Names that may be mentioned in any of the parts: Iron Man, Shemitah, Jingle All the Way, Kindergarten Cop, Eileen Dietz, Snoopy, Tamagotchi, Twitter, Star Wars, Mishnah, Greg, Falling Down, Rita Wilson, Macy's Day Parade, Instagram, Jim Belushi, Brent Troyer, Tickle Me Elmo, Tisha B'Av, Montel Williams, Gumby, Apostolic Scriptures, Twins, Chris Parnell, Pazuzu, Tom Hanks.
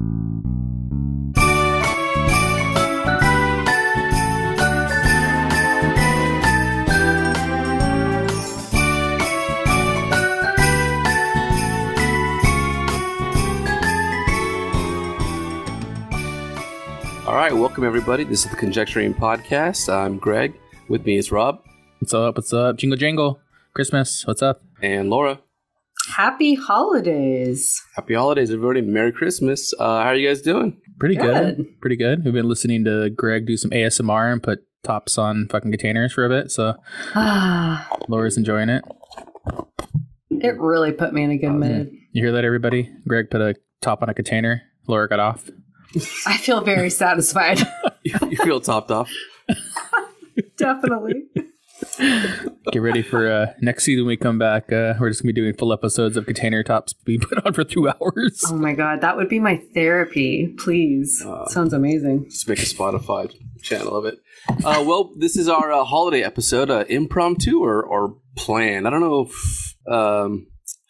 All right, welcome everybody. This is the Conjecturing Podcast. I'm Greg. With me is Rob. What's up? What's up? Jingle, jingle. Christmas. What's up? And Laura. Happy holidays. Happy holidays, everybody. Merry Christmas. How are you guys doing? Pretty good. Pretty good. We've been listening to Greg do some ASMR and put tops on fucking containers for a bit. So Laura's enjoying it. It really put me in a good mood. You hear that, everybody? Greg put a top on a container. Laura got off. I feel very satisfied. You feel topped off. Definitely. Get ready for next season. When we come back, we're just gonna be doing full episodes of container tops being put on for 2 hours. Oh my god, that would be my therapy, please. Sounds amazing. Just make a Spotify channel of it. Well, this is our holiday episode, impromptu or planned. I don't know if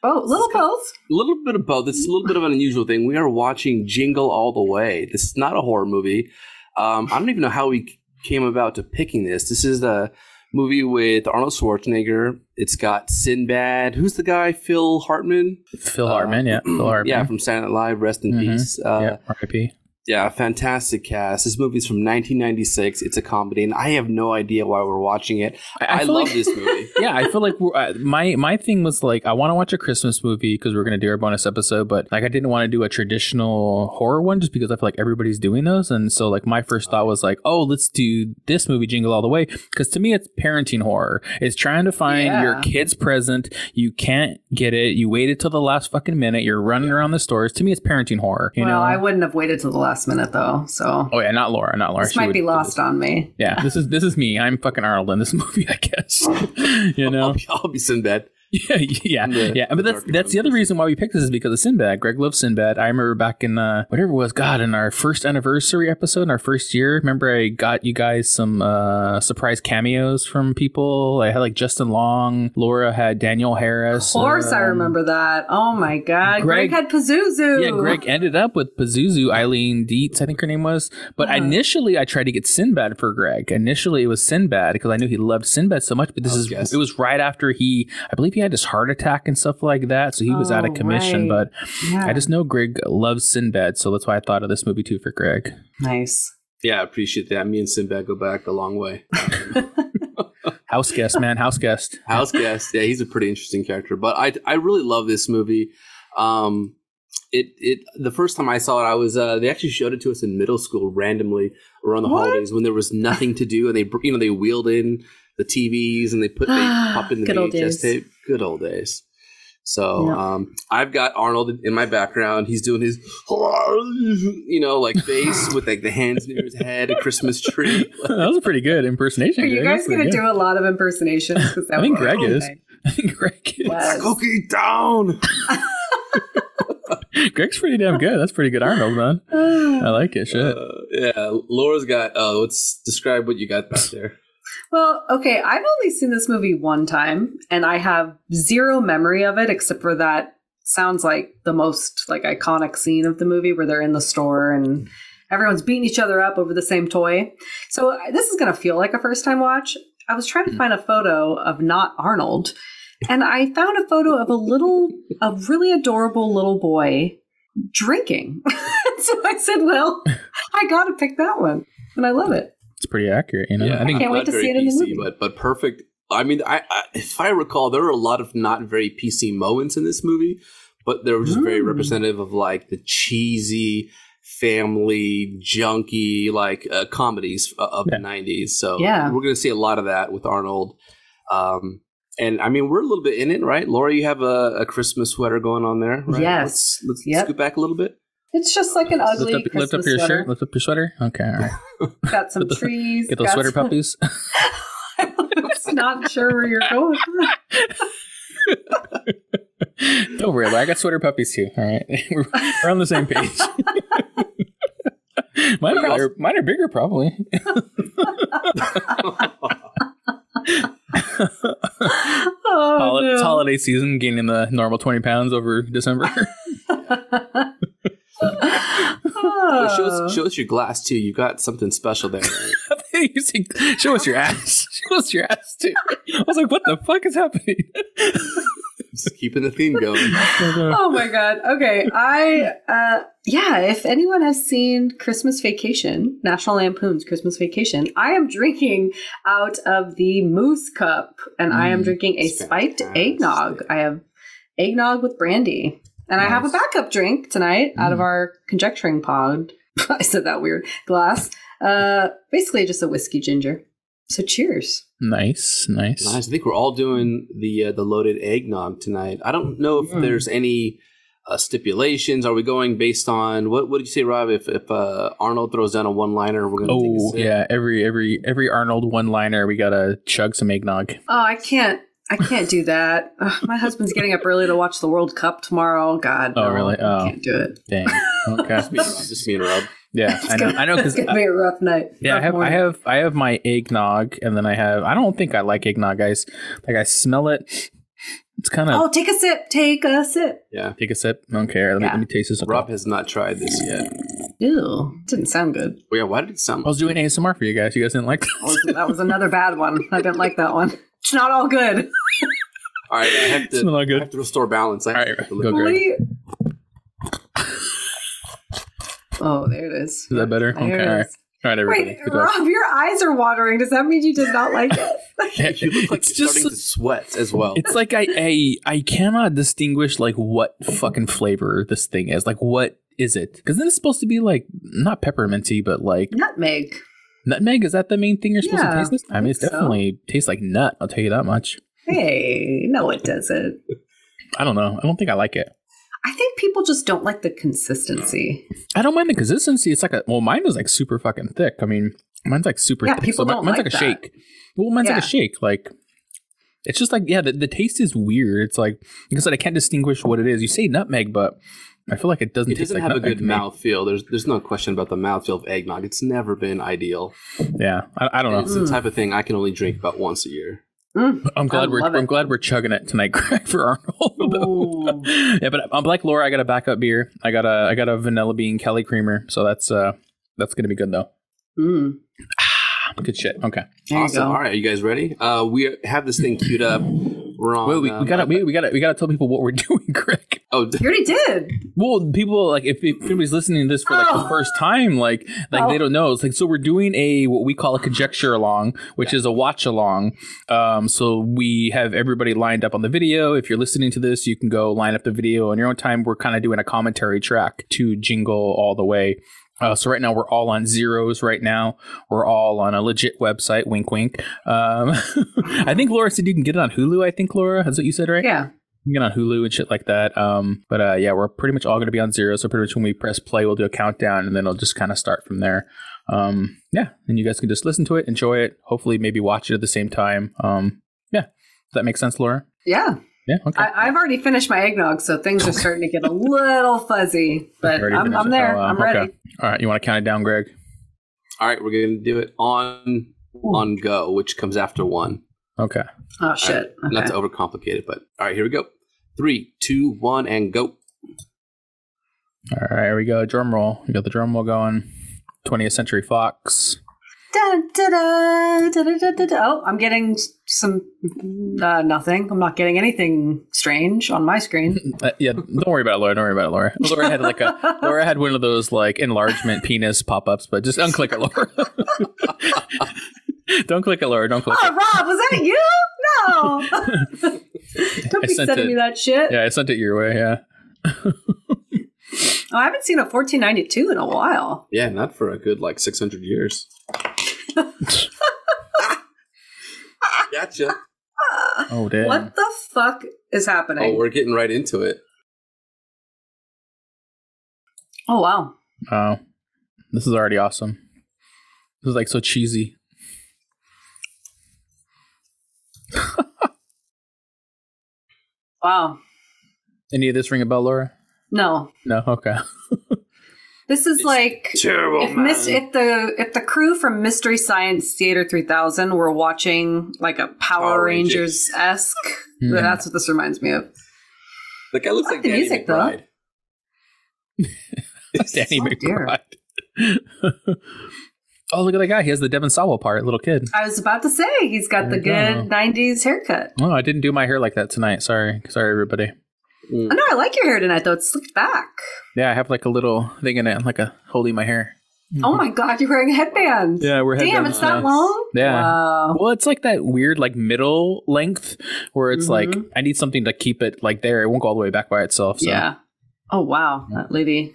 both. A little bit of both. It's a little bit of an unusual thing. We are watching Jingle All the Way. This is not a horror movie. I don't even know how we came about to picking this. This is the movie with Arnold Schwarzenegger. It's got Sinbad. Who's the guy? Phil Hartman? Phil Hartman, yeah. Phil Hartman. Yeah, from Saturday Night Live. Rest in peace. R.I.P. Yeah, fantastic cast. This movie's from 1996. It's a comedy, and I have no idea why we're watching it. I love this movie. Yeah, I feel like my thing was like, I want to watch a Christmas movie because we're going to do our bonus episode, but like I didn't want to do a traditional horror one just because I feel like everybody's doing those. And so like my first thought was like, oh, let's do this movie, Jingle All the Way, because to me, it's parenting horror. It's trying to find your kid's present. You can't get it. You waited till the last fucking minute. You're running around the stores. To me, it's parenting horror. You know? I wouldn't have waited till the last minute though, so not Laura. This might be lost on me. Yeah, this is me. I'm fucking Arnold in this movie, I guess. You know, I'll be Sinbad. Yeah. But that's the other reason why we picked this is because of Sinbad. Greg loves Sinbad. I remember back in whatever it was, God, in our first anniversary episode, in our first year, remember I got you guys some surprise cameos from people. I had like Justin Long, Laura had Daniel Harris. Of course, I remember that. Oh my God, Greg had Pazuzu. Yeah, Greg ended up with Pazuzu, Eileen Dietz, I think her name was. But initially, I tried to get Sinbad for Greg. Initially, it was Sinbad because I knew he loved Sinbad so much. But it was right after I believe he had his heart attack and stuff like that, so he was out of commission, right. But I just know Greg loves Sinbad, so that's why I thought of this movie too for Greg. Nice. Yeah, I appreciate that. Me and Sinbad go back a long way. House guest. Yeah, he's a pretty interesting character, but I really love this movie. The first time I saw it, I was they actually showed it to us in middle school randomly around the holidays when there was nothing to do, and they wheeled in the TVs and they pop in the VHS tape. Good old days. So I've got Arnold in my background. He's doing his face with like the hands near his head, a Christmas tree. That was a pretty good impersonation. Are you guys going to do a lot of impersonations? I think Greg is. Cookie down. Greg's pretty damn good. That's pretty good Arnold, man. I like it. Shit. Yeah. Laura's got, let's describe what you got back there. Well, okay, I've only seen this movie one time, and I have zero memory of it, except for that sounds like the most like iconic scene of the movie where they're in the store and everyone's beating each other up over the same toy. So this is going to feel like a first-time watch. I was trying to find a photo of not Arnold, and I found a photo of a really adorable little boy drinking. So I said, well, I got to pick that one, and I love it. It's pretty accurate, you know. Yeah, I can't wait to see it in the movie. But perfect. I mean, I if I recall, there were a lot of not very PC moments in this movie, but they were just very representative of like the cheesy family junky like comedies of the 90s. So we're going to see a lot of that with Arnold. And I mean, we're a little bit in it, right? Laura, you have a Christmas sweater going on there, right? Yes. Let's scoot back a little bit. It's just like an ugly Christmas sweater. Lift up your sweater. Okay, all right. Got some trees. Get those sweater puppies. I'm just not sure where you're going. Don't worry, I got sweater puppies too. All right, we're on the same page. Mine are bigger, probably. It's holiday season, gaining the normal 20 pounds over December. show us your glass too. You got something special there. Right? Show us your ass. Show us your ass too. I was like, what the fuck is happening? Just keeping the theme going. Oh my god. Okay. If anyone has seen Christmas Vacation, National Lampoon's Christmas Vacation, I am drinking out of the moose cup, and I am drinking a spiked eggnog. I have eggnog with brandy. And I have a backup drink tonight out of our Conjecturing Pod. I said that weird. Glass. Basically just a whiskey ginger. So cheers. Nice. I think we're all doing the loaded eggnog tonight. I don't know if there's any stipulations. Are we going based on what did you say, Rob? If Arnold throws down a one-liner, we're going to take a sip. Yeah. Every Arnold one-liner, we got to chug some eggnog. Oh, I can't do that. My husband's getting up early to watch the World Cup tomorrow. God, no, really? Oh, can't do it. Dang. Okay. Just me and Rob. Yeah, I know. It's gonna be a rough night. Yeah, I have my eggnog, and then I don't think I like eggnog, guys. Like I smell it. It's kind of. Oh, take a sip. Yeah, take a sip. I don't care. Let me taste this. Rob has not tried this yet. Ew, didn't sound good. Well, yeah, why did it sound? I was doing ASMR for you guys. You guys didn't like that. That was another bad one. I didn't like that one. It's not all good. All right, I have to restore balance. Oh, there it is. Is that better? Okay. All right, everybody. Wait, Rob, your eyes are watering. Does that mean you did not like it? You look like you're starting to sweat as well. It's like I cannot distinguish like what fucking flavor this thing is. Like, what is it? Because then it's supposed to be like not pepperminty, but like nutmeg. Nutmeg, is that the main thing you're supposed to taste this? I mean, it definitely tastes like nut. I'll tell you that much. Hey, no, it doesn't. I don't know. I don't think I like it. I think people just don't like the consistency. I don't mind the consistency. It's like mine was like super fucking thick. I mean, mine's like super thick. People don't mine's like a shake. Well, mine's like a shake. Like, it's just like, yeah, the taste is weird. It's like, because I can't distinguish what it is. You say nutmeg, but I feel like it doesn't taste like nutmeg. It doesn't have a good mouthfeel. There's no question about the mouthfeel of eggnog. It's never been ideal. Yeah. I don't know. It's the type of thing I can only drink about once a year. I'm glad we're chugging it tonight, Greg, for Arnold. Yeah, but I'm like Laura. I got a backup beer. I got a vanilla bean Kelly creamer. So that's gonna be good though. Mm. Good shit. Okay. Awesome. All right, are you guys ready? We have this thing queued up. We're on. Wait, we gotta tell people what we're doing, Greg. Oh, you already did. Well, people like if anybody's listening to this for like the first time, like they don't know. It's like, so we're doing what we call a conjecture along, which is a watch along. So we have everybody lined up on the video. If you're listening to this, you can go line up the video on your own time. We're kind of doing a commentary track to Jingle All the Way. So right now we're all on zeros right now. We're all on a legit website. Wink, wink. I think Laura said you can get it on Hulu. I think, Laura, that's what you said, right? Yeah. You can get on Hulu and shit like that. But we're pretty much all going to be on zero. So pretty much when we press play, we'll do a countdown and then it'll just kind of start from there. And you guys can just listen to it, enjoy it, hopefully maybe watch it at the same time. Does that make sense, Laura? Yeah. Yeah, okay. I've already finished my eggnog, so things are starting to get a little fuzzy, but I'm there. I'm ready. All right. You want to count it down, Greg? All right. We're going to do it on go, which comes after one. Okay. Oh, shit. Right. Okay. Not to overcomplicate it, but all right. Here we go. 3, 2, 1, and go. All right. Here we go. Drum roll. We got the drum roll going. 20th Century Fox. Da, da, da, da, da, da, da. Oh, I'm getting some nothing. I'm not getting anything strange on my screen. Don't worry about it, Laura. Laura had one of those like enlargement penis pop-ups, but just unclick it, Laura. Don't click it, Laura. Don't click it. Oh, Rob, was that you? No. Don't be sending me that shit. Yeah, I sent it your way. Yeah. Oh, I haven't seen a 1492 in a while. Yeah, not for a good like 600 years. Gotcha. Oh, damn. What the fuck is happening? Oh, we're getting right into it. Oh, wow. Wow. This is already awesome. This is like so cheesy. Wow. Any of this ring a bell, Laura? No. Okay. This is like terrible, if the crew from Mystery Science Theater 3000 were watching like a Power Rangers-esque. Mm. That's what this reminds me of. The guy looks like Danny McBride. Danny McBride. Oh, look at that guy. He has the Devin Sawa part, little kid. I was about to say, he's got the good 90s haircut. Oh, I didn't do my hair like that tonight. Sorry, everybody. Mm. Oh, no, I like your hair tonight, though. It's slicked back. Yeah, I have like a little thing in it, like a holding my hair. Mm-hmm. Oh, my God, you're wearing headbands. Yeah, we're headbands. Damn, it's that long? Yeah. Wow. Well, it's like that weird like middle length where it's like I need something to keep it like there. It won't go all the way back by itself. So. Yeah. Oh, wow. Yeah. That lady.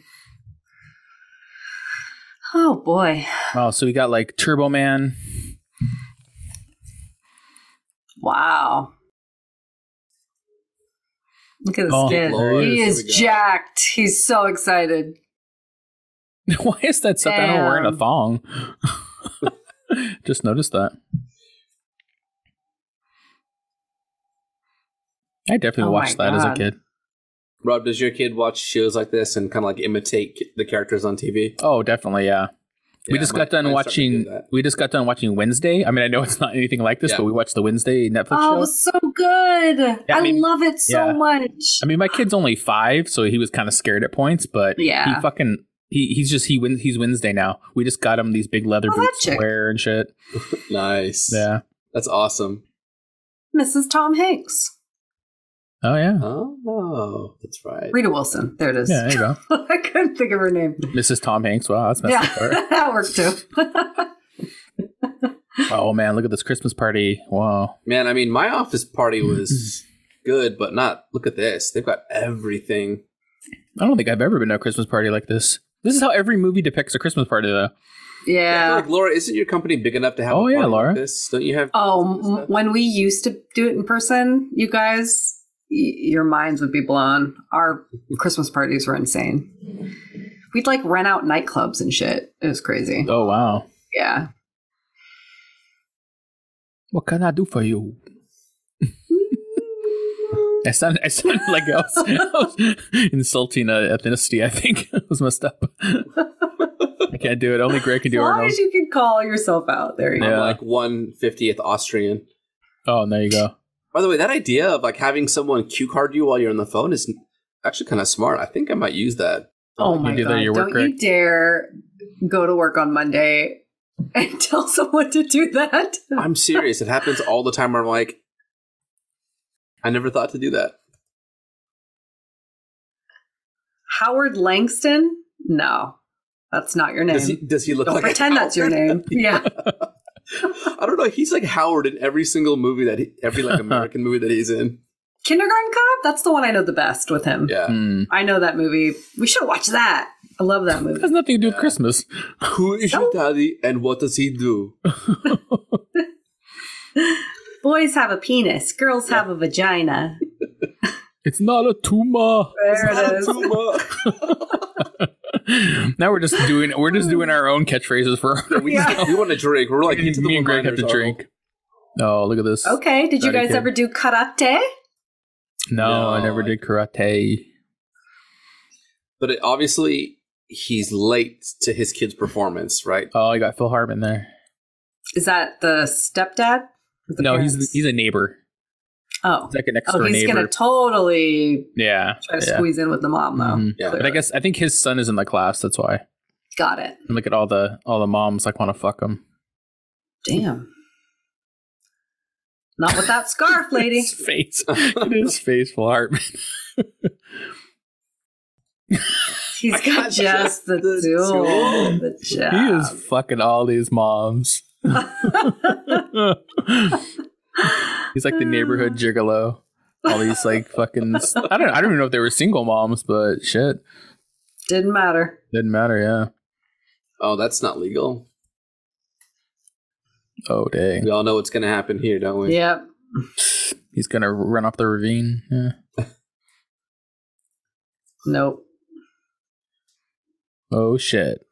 Oh, boy. Oh, so we got like Turbo Man. Wow. Look at this kid. Lord. He is jacked. He's so excited. Why is that stuff? I don't wearing a thong. Just noticed that. I definitely watched that as a kid. Rob, does your kid watch shows like this and kind of like imitate the characters on TV? Oh, definitely, yeah. We just got done watching Wednesday. I mean, I know it's not anything like this, but we watched the Wednesday Netflix show. Oh, it was so good. Yeah, I mean, love it so much. I mean, my kid's only 5, so he was kind of scared at points, but he fucking... He's Wednesday now. We just got him these big leather boots to wear and shit. Nice. Yeah. That's awesome. Mrs. Tom Hanks. Oh, yeah. Oh, that's right. Rita Wilson. There it is. Yeah, there you go. I couldn't think of her name. Mrs. Tom Hanks. Wow, that's messed up. Yeah, that worked too. Oh, man, look at this Christmas party. Wow. Man, I mean, my office party was good, but not... Look at this. They've got everything. I don't think I've ever been to a Christmas party like this. This is how every movie depicts a Christmas party, though. Yeah. Like, Laura, isn't your company big enough to have a party Laura. Like this? Don't you have... Oh, when we used to do it in person, you guys, your minds would be blown. Our Christmas parties were insane. We'd, like, rent out nightclubs and shit. It was crazy. Oh, wow. Yeah. What can I do for you? I sounded like I was insulting ethnicity, I think. It was messed up. I can't do it. Only Greg can do it. As long as you can call yourself out. There you go. I'm like 150th Austrian. Oh, and there you go. By the way, that idea of like having someone cue card you while you're on the phone is actually kind of smart. I think I might use that. Oh my God. Don't you dare go to work on Monday and tell someone to do that. I'm serious. It happens all the time where I'm like, I never thought to do that. Howard Langston? No, that's not your name. Does he look don't like pretend Howard? That's your name? Yeah. I don't know. He's like Howard in every single movie that every like American movie that he's in. Kindergarten Cop? That's the one I know the best with him. Yeah. Mm. I know that movie. We should watch that. I love that movie. It has nothing to do with Christmas. Who is your daddy and what does he do? Boys have a penis. Girls have a vagina. It's not a tumor. There it is. Now we're just doing our own catchphrases for our we want to drink. We're like into me and Greg have to drink. Oh, look at this. Okay. Did you guys ever do karate? No, I never did karate. But obviously he's late to his kid's performance, right? Oh, you got Phil Hartman there. Is that the stepdad? No, parents. he's a neighbor. Oh, he's like an extra neighbor. He's gonna totally try to squeeze in with the mom though. Mm-hmm. Yeah, but I think his son is in the class. That's why. Got it. And look at all the moms like want to fuck him. Damn. Not with that scarf, lady. His face. His face, Phil Hartman. He's got just the duel. The job. He is fucking all these moms. He's like the neighborhood gigolo. All these like fucking I don't even know if they were single moms, but shit. Didn't matter, yeah. Oh, that's not legal. Oh dang. We all know what's gonna happen here, don't we? Yep. He's gonna run off the ravine, yeah. Nope. Oh shit.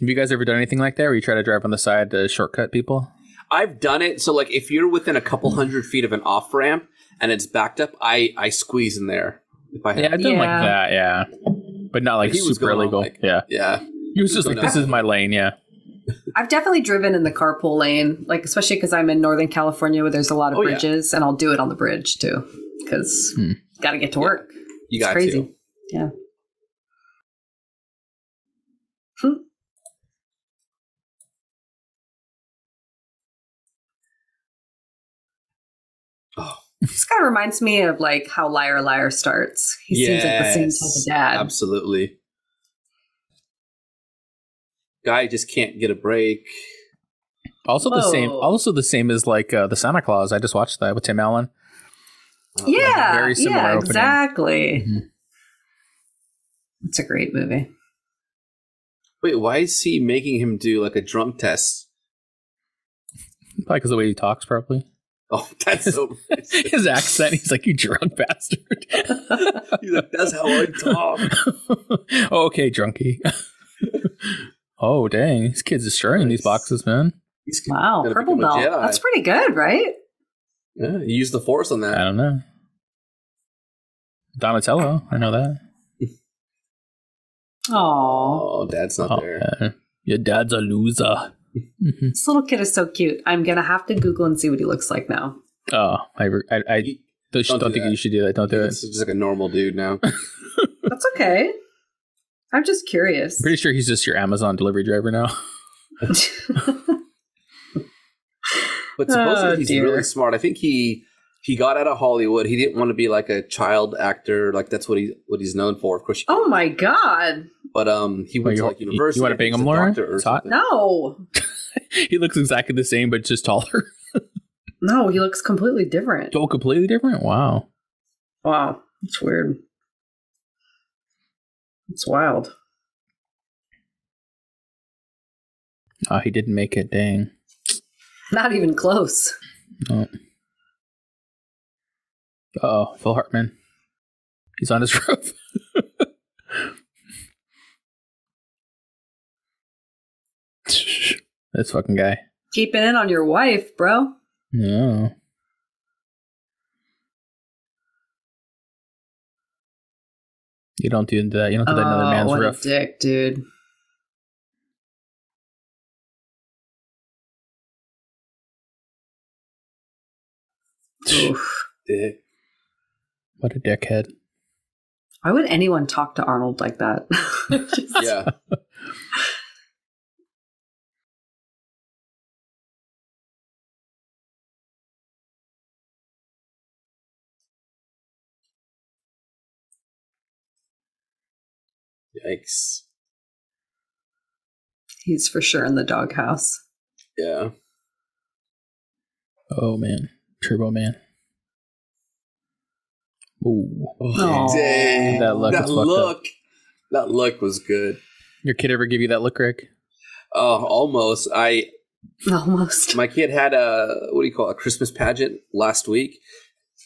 Have you guys ever done anything like that where you try to drive on the side to shortcut people? I've done it. So, like, if you're within a couple 100 feet of an off-ramp and it's backed up, I squeeze in there. If I I've done like that, yeah. But not, like, super illegal. Like, yeah. Yeah. He was just like, this is my lane, yeah. I've definitely driven in the carpool lane, like, especially because I'm in Northern California where there's a lot of bridges, and I'll do it on the bridge, too, because got to get to work. You got to. Yeah. Oh. This kind of reminds me of like how Liar Liar starts. He seems like the same type of dad. Absolutely. Guy just can't get a break. Also the same as like The Santa Claus. I just watched that with Tim Allen. Yeah, very similar opening. Exactly. Mm-hmm. It's a great movie. Wait, why is he making him do like a drum test? Probably because of the way he talks, probably. Oh, that's so his accent. He's like, you drunk bastard. He's like, that's how I talk. Oh, okay, drunkie. Oh, dang. These kids are destroying these boxes, man. Wow, Purple Belt. That's pretty good, right? Yeah, you use the force on that. I don't know. Donatello. I know that. Oh, dad's not there. Man. Your dad's a loser. Mm-hmm. This little kid is so cute. I'm going to have to Google and see what he looks like now. Oh, I don't think you should do that. Don't do it. It's just like a normal dude now. That's okay. I'm just curious. I'm pretty sure he's just your Amazon delivery driver now. But supposedly he's really smart. I think he got out of Hollywood. He didn't want to be like a child actor. Like that's what he's known for. Of course. Oh my God. But he went to like university. You want to bang him, Lauren? It's hot. No. He looks exactly the same, but just taller. No, he looks completely different. Oh, completely different? Wow. Wow. That's weird. It's wild. Oh, he didn't make it. Dang. Not even close. No. Uh-oh, Phil Hartman. He's on his roof. This fucking guy. Keeping in on your wife, bro. No. You don't do that. You don't do that another man's roof. A dick, dude. Oof. Dick. What a dickhead. Why would anyone talk to Arnold like that? Yeah. Yikes. He's for sure in the doghouse. Yeah. Oh, man. Turbo Man. Ooh. Oh, dang. That look. That look was good. Your kid ever give you that look, Rick? Oh, almost. My kid had a Christmas pageant last week,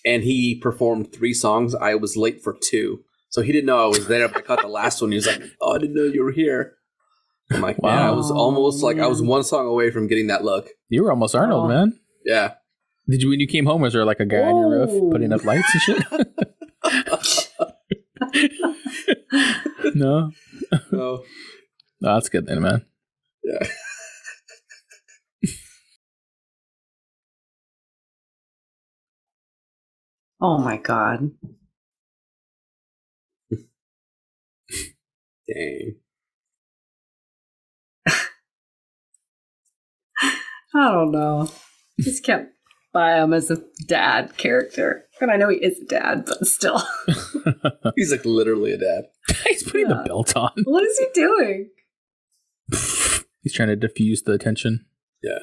and he performed 3 songs. I was late for 2. So he didn't know I was there, but I caught the last one. He was like, oh, I didn't know you were here. I'm like, wow. Man, I was almost like, I was 1 song away from getting that look. You were almost Arnold, man. Yeah. Did you, when you came home, was there like a guy on your roof putting up lights and shit? No? No. No, that's good then, man. Yeah. Oh my God. Dang. I don't know. Just kept by him as a dad character. And I know he is a dad, but still. He's like literally a dad. He's putting the belt on. What is he doing? He's trying to diffuse the attention. Yeah.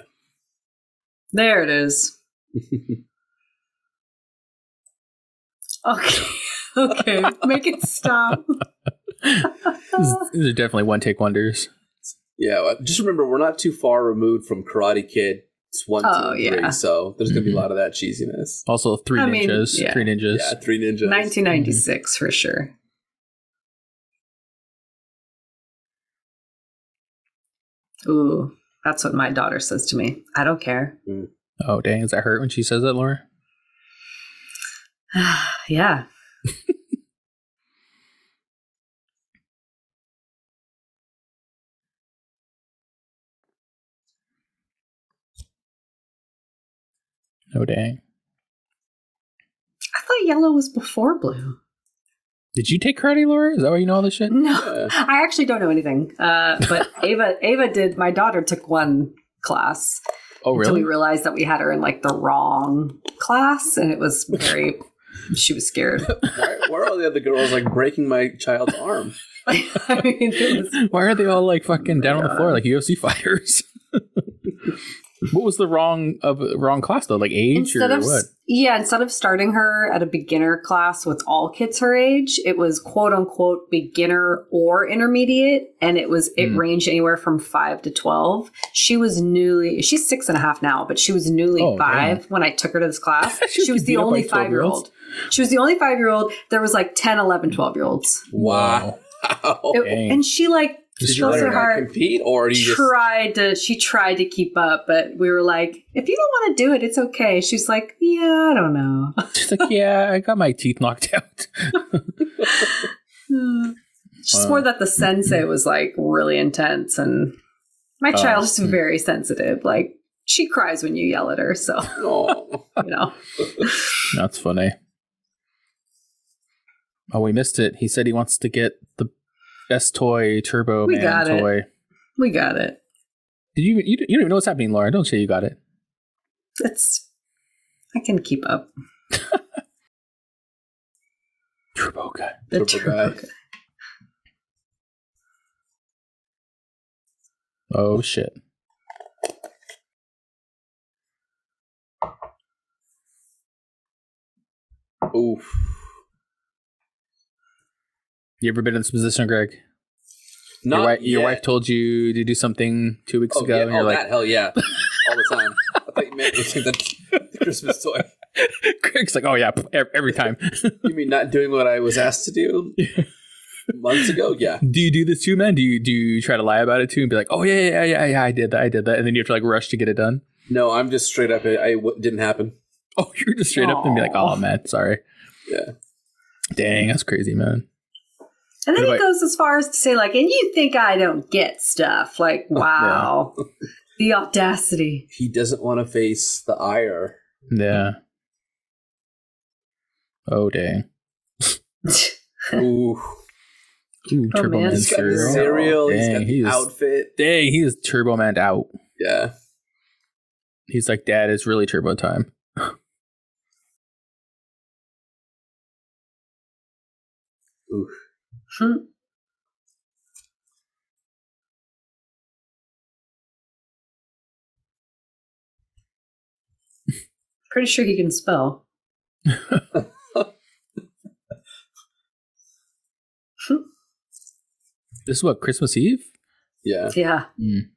There it is. Okay. Okay. Make it stop. These are definitely one take wonders. Yeah, just remember we're not too far removed from Karate Kid. It's 1, 2, 3, so there's gonna be a lot of that cheesiness. Also, Three Ninjas. Yeah, Three Ninjas. 1996 for sure. Ooh, that's what my daughter says to me. I don't care. Mm. Oh, dang! Does that hurt when she says that, Laura? Yeah. Oh, dang. I thought yellow was before blue. Did you take karate, Laura? Is that why you know all this shit? No, I actually don't know anything. But Ava did. My daughter took one class Oh, really? Until we realized that we had her in like the wrong class, and it was very. She was scared. Why are all the other girls like breaking my child's arm? I mean, why are they all like fucking down on the floor like UFC fighters? What was the wrong class though? Like age what? Yeah, instead of starting her at a beginner class with all kids her age, it was quote unquote beginner or intermediate, and it ranged anywhere from 5 to 12. She was she's 6.5 now, but she was newly 5 when I took her to this class. She was the only 5-year-old. She was the only 5-year-old. There was like 10, 11, 12-year-olds. Wow. And she like. Did you let her compete, or you she tried to keep up, but we were like, if you don't want to do it, it's okay. She's like, yeah, I don't know. She's like, yeah, I got my teeth knocked out. Just more that the sensei was like really intense, and my child is very sensitive. Like she cries when you yell at her, so you know. That's funny. Oh, we missed it. He said he wants to get the best toy, Turbo Man toy. We got it. Did you don't even know what's happening, Laura. Don't say you got it. I can keep up. Turbo guy. The Turbo guy. Oh, shit. Oof. You ever been in this position, Greg? Not your wife told you to do something 2 weeks ago. Yeah, and you're like, that, hell yeah. All the time. I thought you meant the Christmas toy. Greg's like, oh yeah, every time. You mean not doing what I was asked to do months ago? Yeah. Do you do this too, man? Do you try to lie about it too and be like, oh yeah, I did that. And then you have to like rush to get it done? No, I'm just straight up. It didn't happen. Oh, you're just straight up and be like, oh man, sorry. Yeah. Dang, that's crazy, man. And then he goes as far as to say, like, and you think I don't get stuff. Like, wow. Yeah. The audacity. He doesn't want to face the ire. Yeah. Oh, dang. Ooh. Ooh, Turbo Man cereal. Dang, he's got the outfit. Dang, he is Turbo Man out. Yeah. He's like, Dad, it's really Turbo time. Ooh. Hmm. Pretty sure he can spell. This is what, Christmas Eve? Yeah. Yeah. Mm.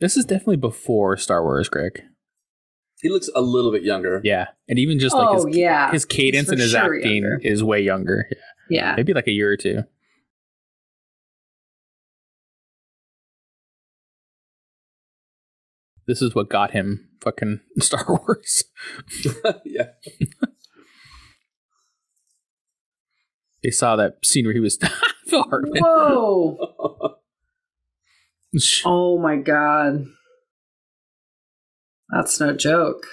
This is definitely before Star Wars, Greg. He looks a little bit younger. Yeah. And even just like his cadence and his acting is way younger. Yeah. Maybe like a year or two. This is what got him fucking Star Wars. Yeah. They saw that scene where he was Phil Hartman. Whoa. Oh my God. That's no joke.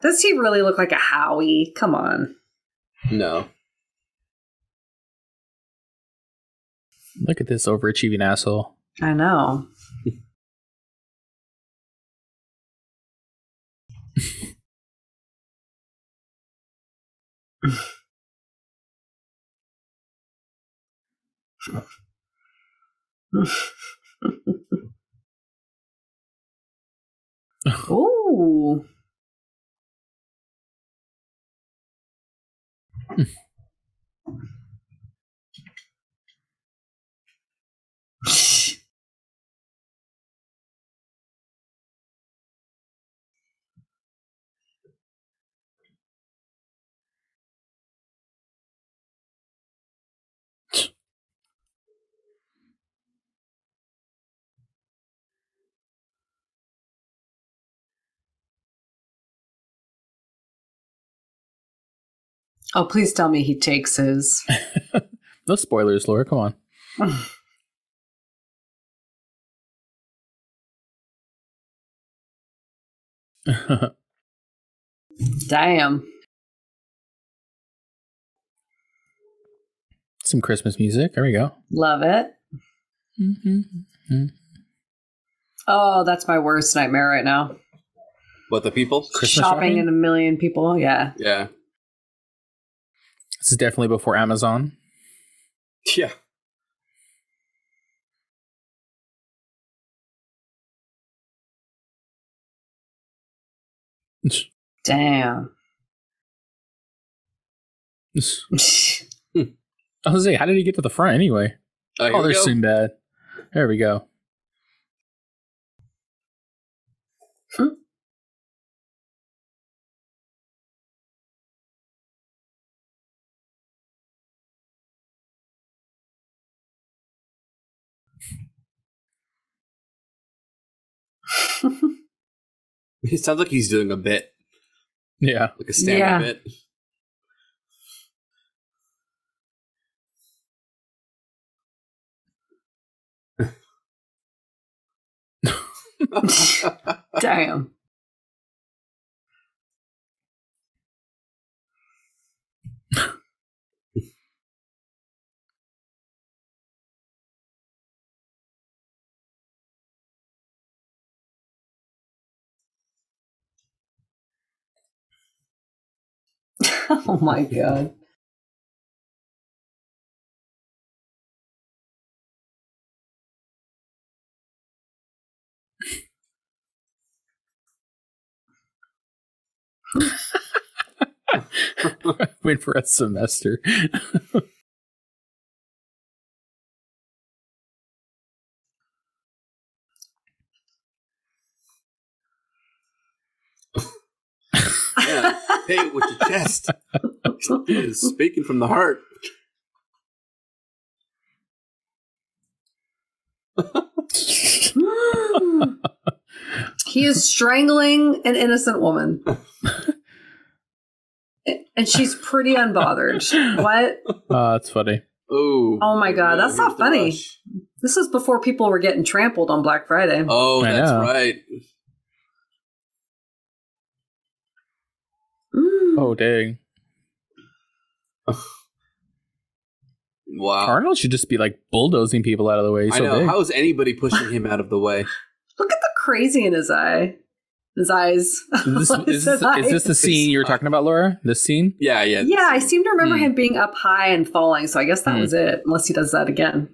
Does he really look like a Howie? Come on. No. Look at this overachieving asshole. I know. Oh. Oh, please tell me he takes his. No spoilers, Laura. Come on. Damn. some Christmas music. There we go. Love it. Mm-hmm. Mm-hmm. Oh, that's my worst nightmare right now. What, the people? Christmas shopping and a million people. Yeah. Yeah. This is definitely before Amazon. Yeah. Damn. I was like, how did he get to the front anyway? Oh, there's Sinbad. There we go. It sounds like he's doing a bit. Yeah. Like a stand-up bit. Damn. Oh my God. Wait for a semester. Yeah, pay it with your chest. Speaking from the heart. He is strangling an innocent woman. And she's pretty unbothered. What? That's funny. Ooh, oh my God, that's not funny. Rush. This is before people were getting trampled on Black Friday. Oh, that's right. Mm. Oh, dang. Wow. Arnold should just be like bulldozing people out of the way. He's I know. How is anybody pushing him out of the way? Look at the crazy in his eye. His eyes. Is this the scene you were talking about, Laura? This scene? Yeah. Yeah, I seem to remember him being up high and falling, so I guess that was it, unless he does that again.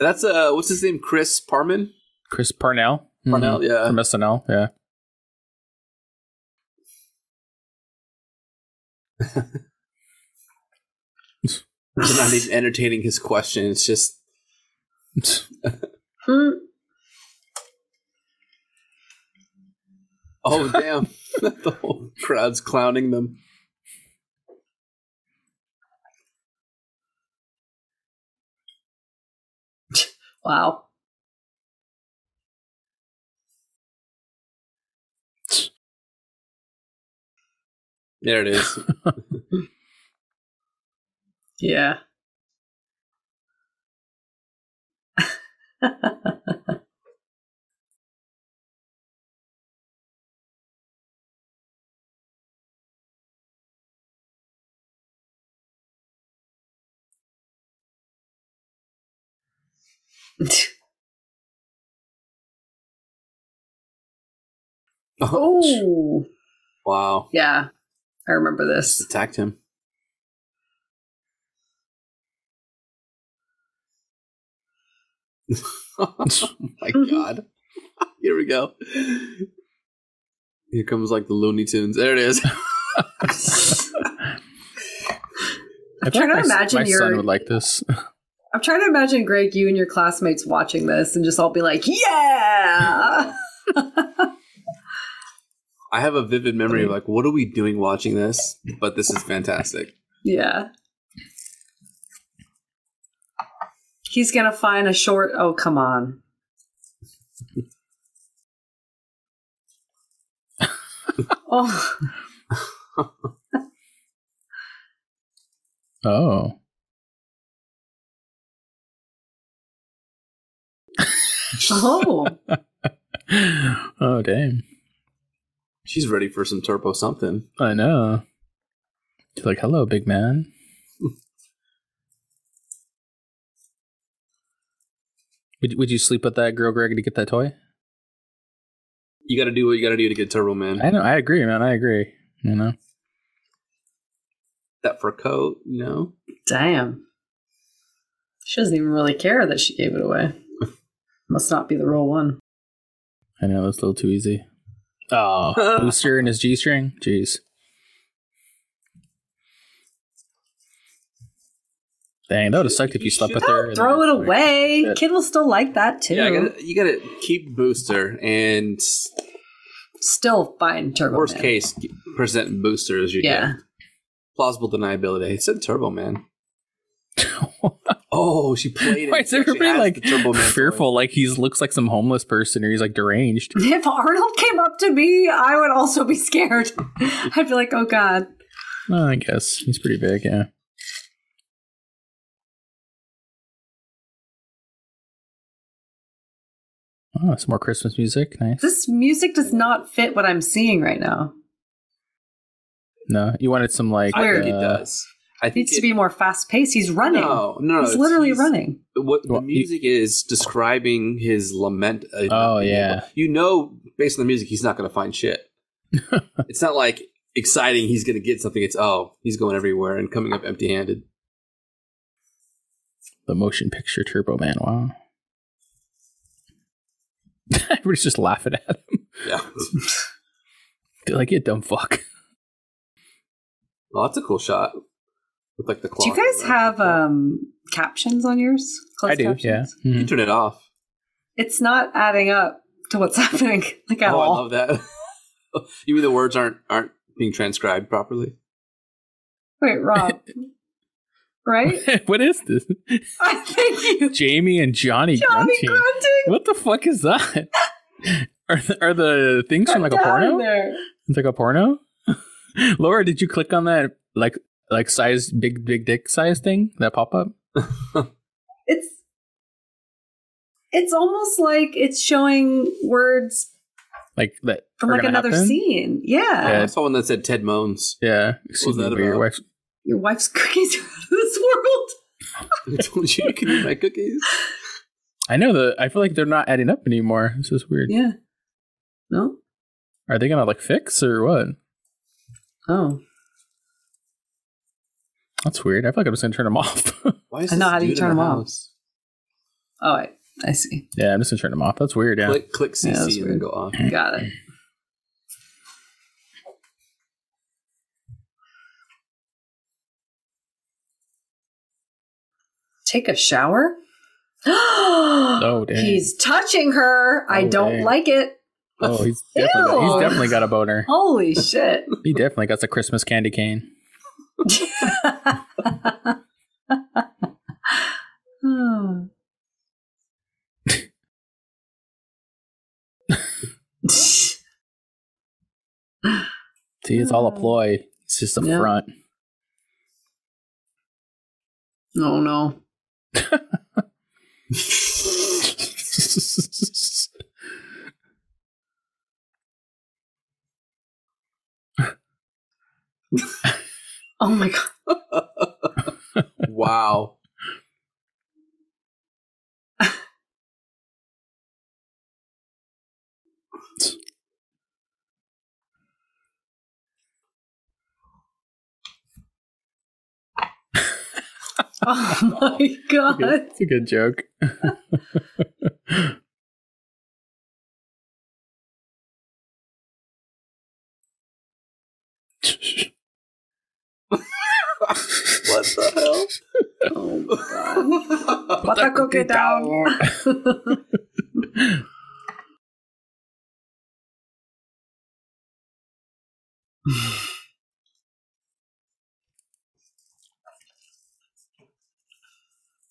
That's, what's his name? Chris Parman? Chris Parnell? Parnell, yeah. From SNL, yeah. He's not even entertaining his question. It's just... Oh, damn. The whole crowd's clowning them. Wow. There it is. Yeah. Oh. Wow. Yeah. I remember this. Just attacked him. Oh my God. Here we go. Here comes like the Looney Tunes. There it is. I'm trying to imagine my son would like this. I'm trying to imagine, Greg, you and your classmates watching this and just all be like, yeah. I have a vivid memory of like, what are we doing watching this? But this is fantastic. Yeah. He's going to find a short. Oh, come on. Oh. Oh. Oh. Oh, damn. She's ready for some Turbo something. I know. She's like, hello, big man. Would you sleep with that girl, Greg, to get that toy? You got to do what you got to do to get Turbo Man. I know. I agree, man. I agree. You know? That for a coat, you know? Damn. She doesn't even really care that she gave it away. Must not be the real one. I know, that's a little too easy. Oh, Booster and his G-string? Jeez. Dang, that would have sucked if you slept with her. Throw it away. Shit. Kid will still like that, too. Yeah, you got to keep Booster and... Still find Turbo Man. Worst case, present Booster as you get. Plausible deniability. It said Turbo Man. Oh, she played it. Why is everybody like fearful? Like he looks like some homeless person, or he's like deranged. If Arnold came up to me, I would also be scared. I'd be like, oh god. Well, I guess he's pretty big, yeah. Oh, some more Christmas music. Nice. This music does not fit what I'm seeing right now. No, you wanted some like. I think it does. I think needs to be more fast paced. He's running. No, he's literally running. What the music is describing his lament. Oh yeah, you know, based on the music, he's not going to find shit. It's not like exciting. He's going to get something. It's he's going everywhere and coming up empty-handed. The motion picture Turbo Man. Wow. Everybody's just laughing at him. Yeah, they're like, you dumb fuck. Well, that's a cool shot. With, like, the clock. Do you guys have captions on yours? Closed I do, captions? Yeah. Mm-hmm. You can turn it off. It's not adding up to what's happening at all. I love that. You mean the words aren't being transcribed properly? Wait, Rob. Right? What is this? I think you. Jamie and Johnny grunting. What the fuck is that? Are the things from like a porno? There. It's like a porno? Laura, did you click on that like size big dick size thing that pop up? It's almost like it's showing words like that from like another scene. Yeah, I saw one that said Ted Moans. Yeah, excuse me, your wife's cookies are out of this world. I told you can eat my cookies. I know I feel like they're not adding up anymore. It's just weird. Yeah. No. Are they gonna like fix or what? Oh. That's weird. I feel like I'm just going to turn them off. Why is I know, how do you turn them off? Oh, I see. Yeah, I'm just going to turn them off. That's weird, yeah. Click CC and then go off. Got it. Take a shower? Oh, dang. He's touching her. Oh, I don't like it. Oh, he's definitely got a boner. Holy shit. He definitely got the Christmas candy cane. Oh. See, it's all a ploy. It's just a front. Oh, no. Oh my god. Wow. Oh my god. It's a good joke. What the hell? Oh my god. Put that cookie down.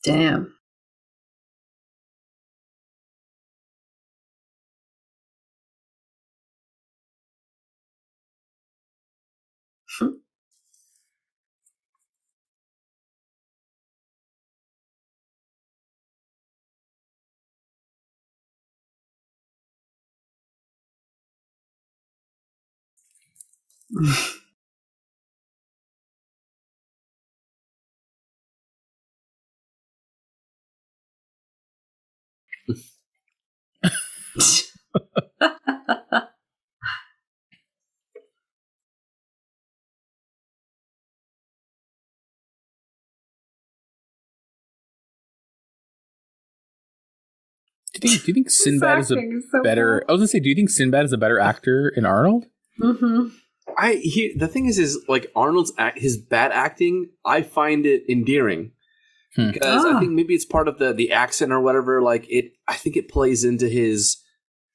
Damn. Do you think Sinbad is better? Cool. I was gonna say, do you think Sinbad is a better actor in Arnold? Mm-hmm. The thing is like Arnold's his bad acting, I find it endearing because I think maybe it's part of the accent or whatever. Like it, I think it plays into his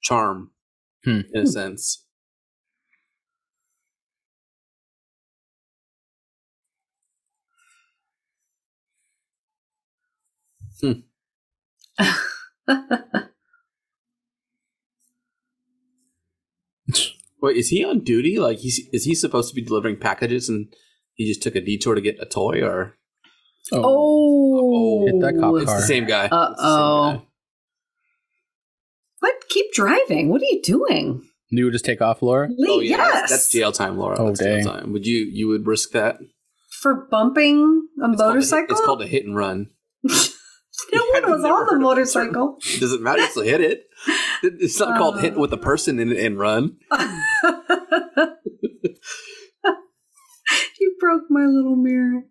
charm in a sense. Wait, is he on duty? Like, is he supposed to be delivering packages, and he just took a detour to get a toy, or? Oh, hit that cop car! It's the same guy. What? Keep driving! What are you doing? You would just take off, Laura. Oh yeah, yes, that's jail time, Laura. Oh, that's jail time. Would you would risk that for bumping a motorcycle? It's called a hit and run. No one was on the motorcycle. It doesn't matter. It's a hit it. It's not called hit with a person and run. You broke my little mirror.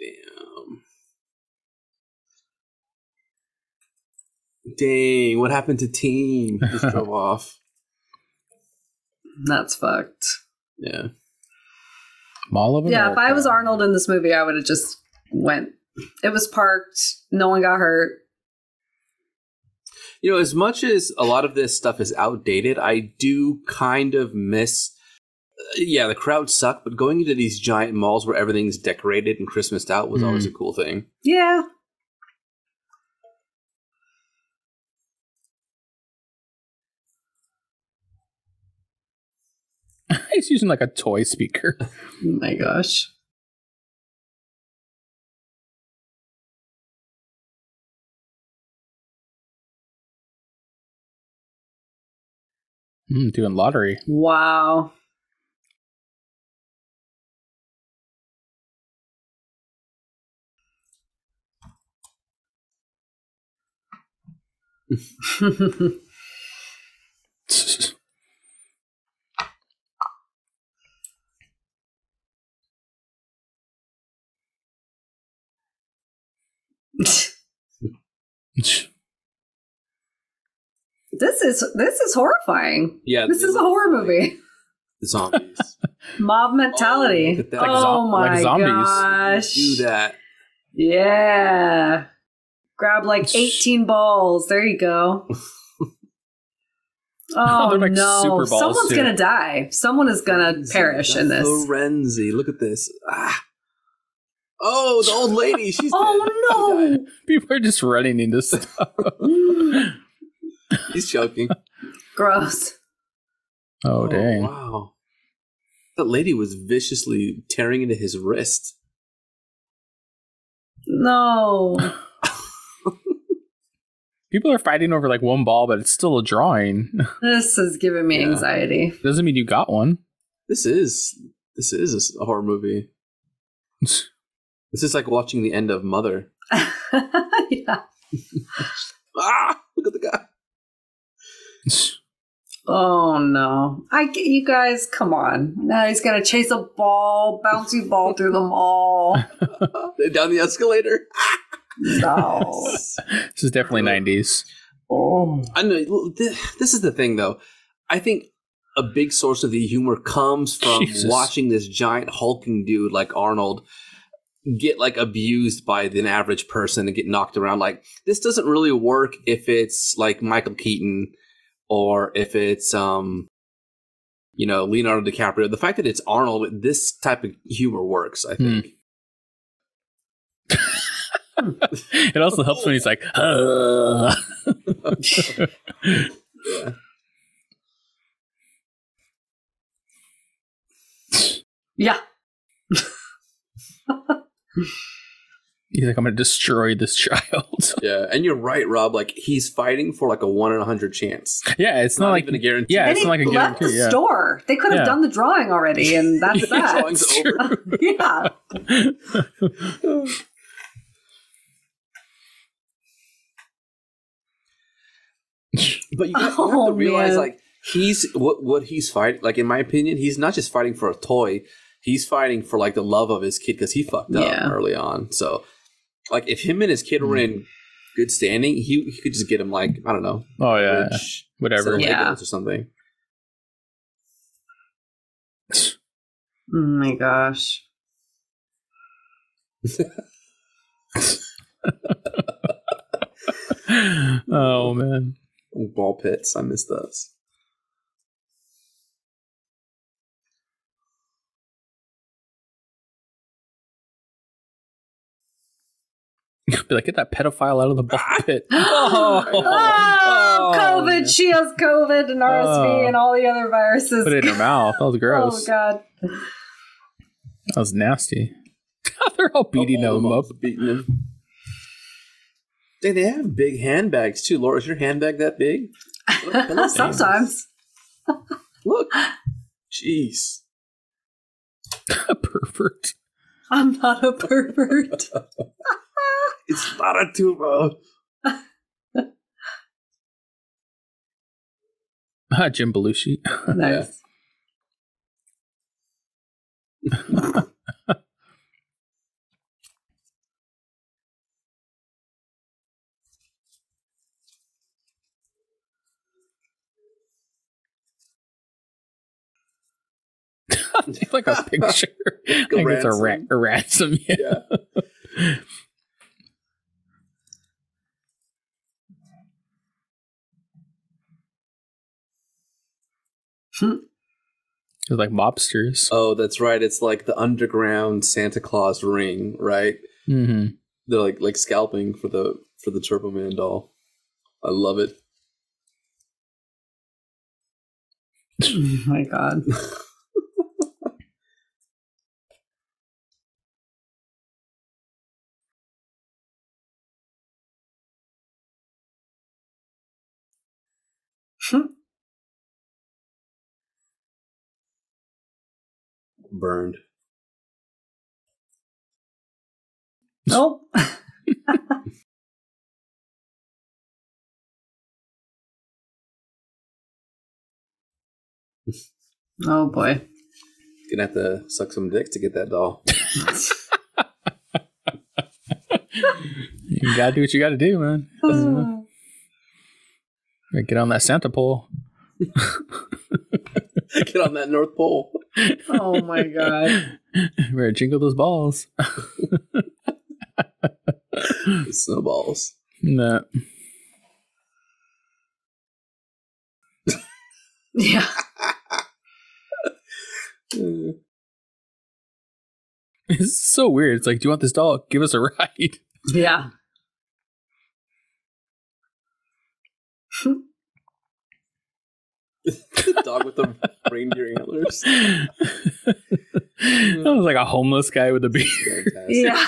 Damn. Dang, what happened to team? Just drove off. That's fucked. Yeah. Mall of America. Yeah, if I was Arnold in this movie, I would have just went. It was parked. No one got hurt. You know, as much as a lot of this stuff is outdated, I do kind of miss... yeah, the crowds suck, but going into these giant malls where everything's decorated and Christmased out was always a cool thing. Yeah. He's using like a toy speaker. Oh my gosh. Doing lottery. Wow. This is horrifying. Yeah, this is a horror movie. The zombies, mob mentality. Oh, my gosh! You do that. Yeah, grab like 18 balls. There you go. Oh like no! Someone's gonna die. Someone is gonna perish in this. Lorenzi, look at this. Ah. Oh, the old lady. She's dead. No! People are just running into stuff. He's joking. Gross. Oh, dang. Wow. That lady was viciously tearing into his wrist. No. People are fighting over like one ball, but it's still a drawing. This is giving me anxiety. Doesn't mean you got one. This is a horror movie. This is like watching the end of Mother. Yeah. Ah! Look at the guy. Oh no! I get you guys. Come on! Now he's gonna chase a ball, bouncy ball through the mall, down the escalator. No, this is definitely 90s. Oh, I know. This is the thing, though. I think a big source of the humor comes from watching this giant hulking dude like Arnold get like abused by an average person and get knocked around. Like this doesn't really work if it's like Michael Keaton. Or if it's, Leonardo DiCaprio. The fact that it's Arnold, this type of humor works, I think. It also helps when he's like, yeah. Yeah. He's like, I'm going to destroy this child. Yeah. And you're right, Rob. Like, he's fighting for like a 1 in 100 chance. Yeah. It's not like even a guarantee. Yeah. It's not like a guarantee. Left the store. They could have done the drawing already. And that's that. Drawing's over. Yeah. But you have to realize, like, he's what he's fighting. Like, in my opinion, he's not just fighting for a toy. He's fighting for, like, the love of his kid because he fucked up early on. So, like, if him and his kid were in good standing, he could just get him, like, I don't know. Oh, yeah. Rich, whatever. Or something. Oh, my gosh. Oh, man. Ball pits. I miss those. Be like, get that pedophile out of the ball pit. Oh, COVID. Man. She has COVID and RSV and all the other viruses. Put it in her mouth. That was gross. Oh, God. That was nasty. They're all beating him up. Beating him. They have big handbags, too. Laura, is your handbag that big? Sometimes. Look. Jeez. A pervert. I'm not a pervert. It's not a tuba. Jim Belushi. Nice. Like a picture. I think it's a ransom. Yeah. It's like mobsters. Oh, that's right. It's like the underground Santa Claus ring, right? Mm-hmm. They're like scalping for the Turbo Man doll. I love it. Oh my God. Burned. Nope. Oh boy. Gonna have to suck some dick to get that doll. You gotta do what you gotta do, man. Get on that Santa pole. Get on that North Pole. Oh my God. We're gonna jingle those balls. Snowballs. No. Yeah. It's so weird. It's like, do you want this doll? Give us a ride. Yeah. The dog with the reindeer antlers. That was like a homeless guy with a beard. Yeah.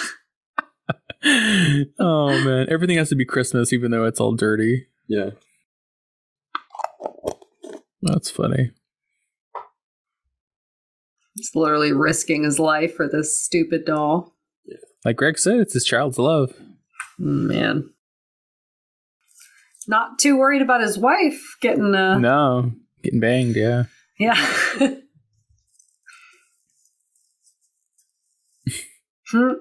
Oh man, everything has to be Christmas, even though it's all dirty. Yeah, that's funny. He's literally risking his life for this stupid doll. Yeah. Like Greg said, it's his child's love. Man, not too worried about his wife getting Getting banged, yeah. Yeah. Do you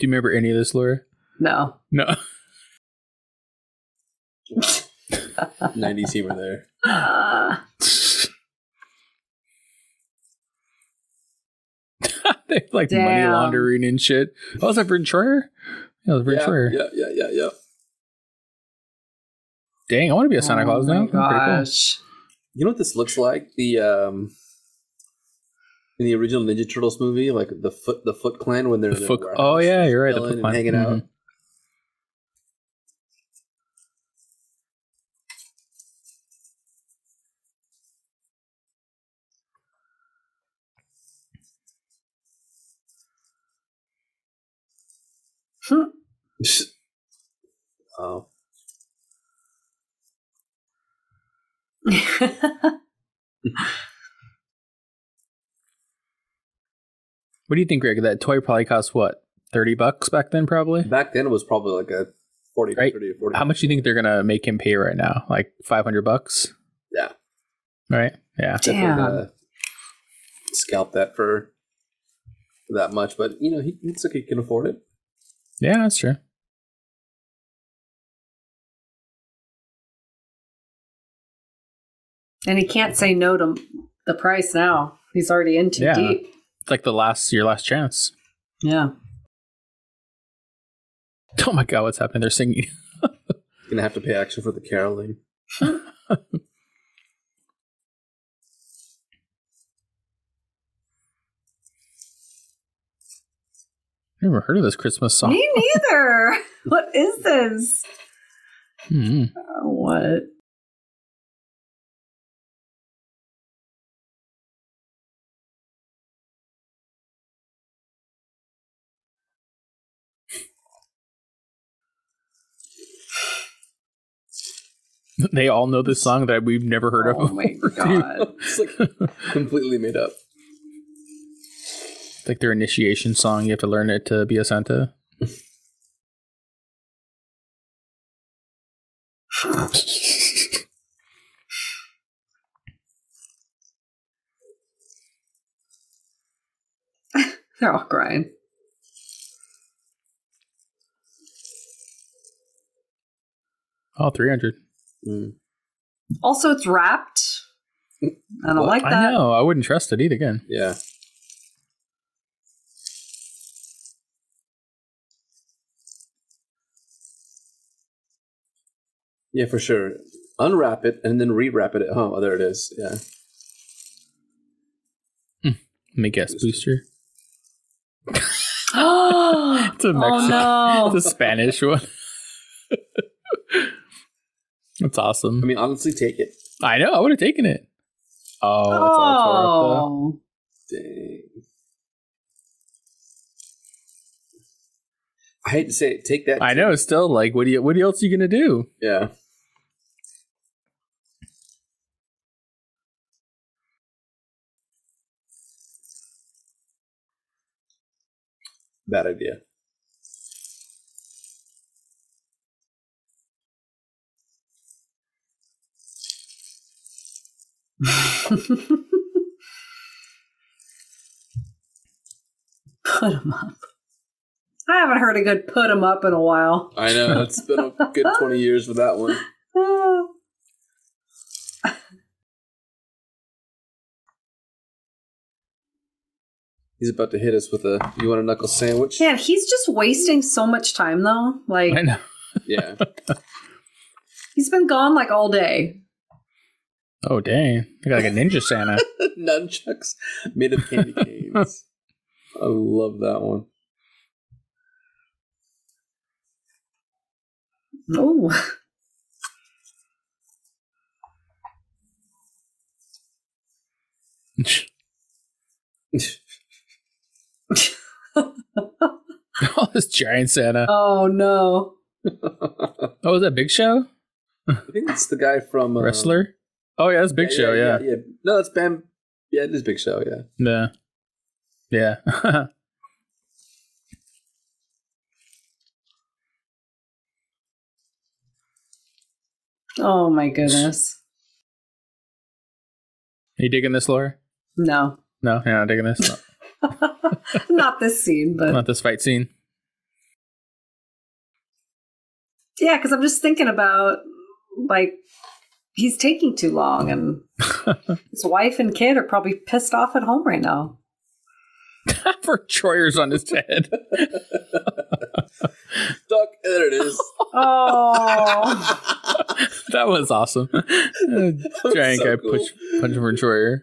remember any of this, Laura? No. 90s humor there. They like money laundering and shit. Oh, was that Brent Troyer? Yeah, it was Brent Troyer. Yeah. Dang, I want to be a Santa Claus now. Gosh. Cool. You know what this looks like? The in the original Ninja Turtles movie, like the Foot Clan when they're the oh yeah, you're right. The Foot Clan hanging out. Sure. Oh. What do you think, Greg? That toy probably cost what, $30 back then? Probably back then it was probably like a 40, right? 30 or 40. How much do you think they're gonna make him pay right now? Like $500? Yeah. Right. Yeah. Damn. Scalp that for that much, but you know, he looks like he can afford it. Yeah, that's true. And he can't say no to the price now. He's already in too deep. It's like your last chance. Yeah. Oh my God, what's happening? They're singing. You're gonna have to pay extra for the caroling. I've never heard of this Christmas song. Me neither. What is this? Mm-hmm. What? They all know this song that we've never heard of. Oh my God. It's like completely made up. It's like their initiation song. You have to learn it to be a Santa. They're all crying. All 300. Mm. Also, it's wrapped. I don't like that. I know. I wouldn't trust it either again. Yeah. Yeah, for sure. Unwrap it and then rewrap it at home. Oh, there it is. Yeah. Let me guess. Booster. It's a Mexican. Oh, no. It's a Spanish one. That's awesome. I mean, honestly, take it. I know. I would have taken it. Oh, it's all tore up, though. Dang. I hate to say it. Take that. I know. It's still like, what else are you going to do? Yeah. Bad idea. Put him up. I haven't heard a good put him up in a while. I know. It's been a good 20 years with that one. He's about to hit us with a you want a knuckle sandwich? Man, he's just wasting so much time though. Like, I know. Yeah. He's been gone like all day. Oh, dang. I got like a ninja Santa. Nunchucks made of candy canes. I love that one. Oh. Oh, this giant Santa. Oh, no. Oh, was that Big Show? I think it's the guy from... Wrestler? Oh, yeah, that's Big Show, yeah. No, that's Bam. Yeah, it is Big Show, yeah. Yeah. Yeah. Oh, my goodness. Are you digging this, Laura? No. No? You're not digging this? No. Not this scene, but... Not this fight scene? Yeah, because I'm just thinking about, like... He's taking too long, and his wife and kid are probably pissed off at home right now. For Troyer's on his head. Duck, there it is. Oh. That was awesome. Giant so guy cool. Punching for Troyer.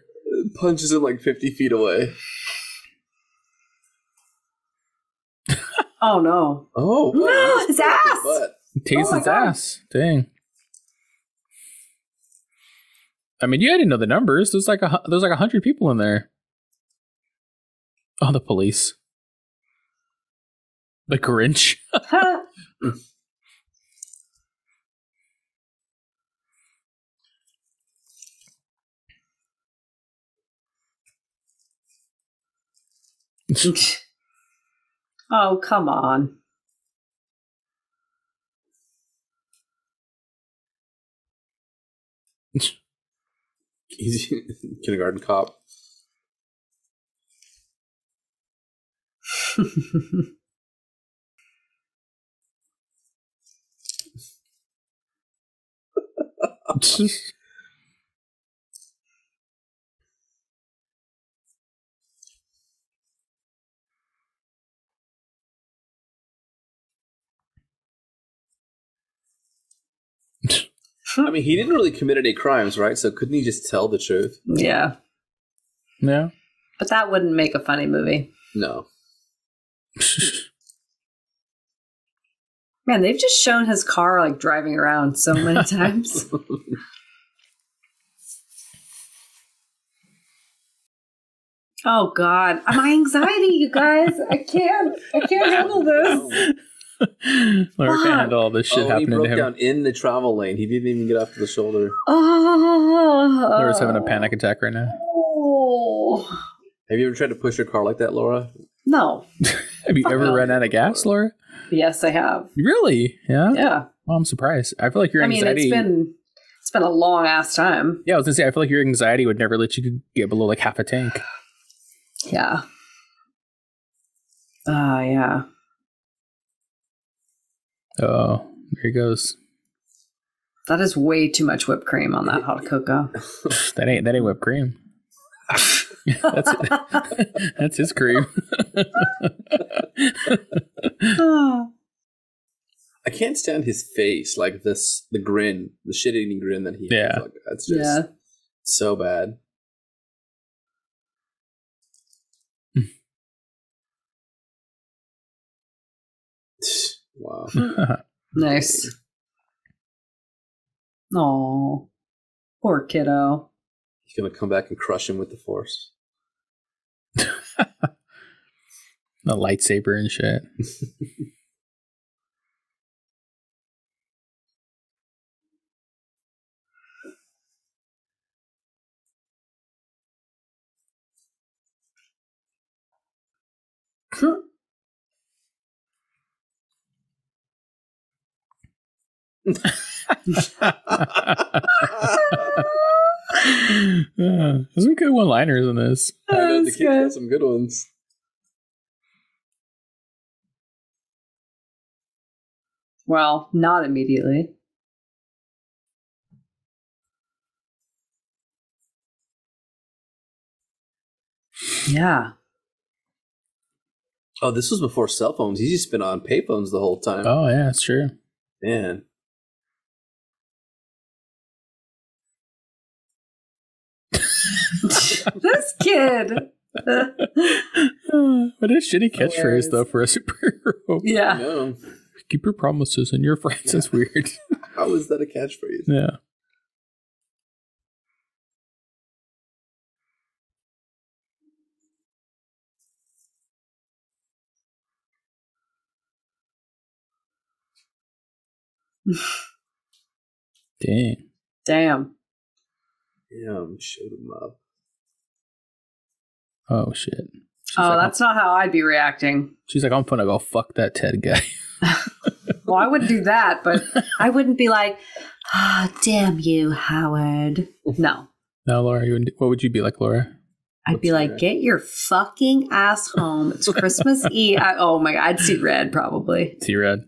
Punches him like 50 feet away. Oh, no. Oh. Wow, no, his ass. Takes his ass. Dang. I mean, I didn't know the numbers. There's like 100 people in there. Oh, the police. The Grinch. Oh, come on. Easy. Kindergarten Cop. I mean, he didn't really commit any crimes, right? So couldn't he just tell the truth? Yeah. Yeah. But that wouldn't make a funny movie. No. Man, they've just shown his car like driving around so many times. Oh God, my anxiety, you guys! I can't handle this. Larry can't handle all this shit happening to him. He broke down in the travel lane. He didn't even get up to the shoulder. Oh, Laura's having a panic attack right now. Oh. Have you ever tried to push your car like that, Laura? No. Have you ever run out of gas, Laura? Yes, I have. Really? Yeah? Yeah. Well, I'm surprised. I feel like your anxiety... I mean, it's been a long-ass time. Yeah, I was going to say, I feel like your anxiety would never let you get below, like, half a tank. Yeah. Yeah. Oh, here he goes. That is way too much whipped cream on that hot cocoa. That ain't whipped cream. That's his cream. I can't stand his face, like this, the grin, the shit-eating grin that he has. Like, that's just so bad. Wow. Nice. Aw, poor kiddo. He's gonna come back and crush him with the force. The lightsaber and shit. There's some good one-liners in this. I know the kids got some good ones. Well, not immediately. Yeah. Oh, this was before cell phones. He's just been on payphones the whole time. Oh, yeah, that's true. Man. This kid. What a shitty catchphrase, though, for a superhero. Yeah. Keep your promises and your friends. That's weird. How is that a catchphrase? Yeah. Damn. Damn, shut him up. Oh, shit. She's that's not how I'd be reacting. She's like, I'm gonna go fuck that Ted guy. Well, I wouldn't do that, but I wouldn't be like, ah, oh, damn you, Howard. No. No, Laura, you wouldn't. What would you be like, Laura? I'd be like, get your fucking ass home. It's Christmas Eve. Oh, my God. I'd see red, probably. See red?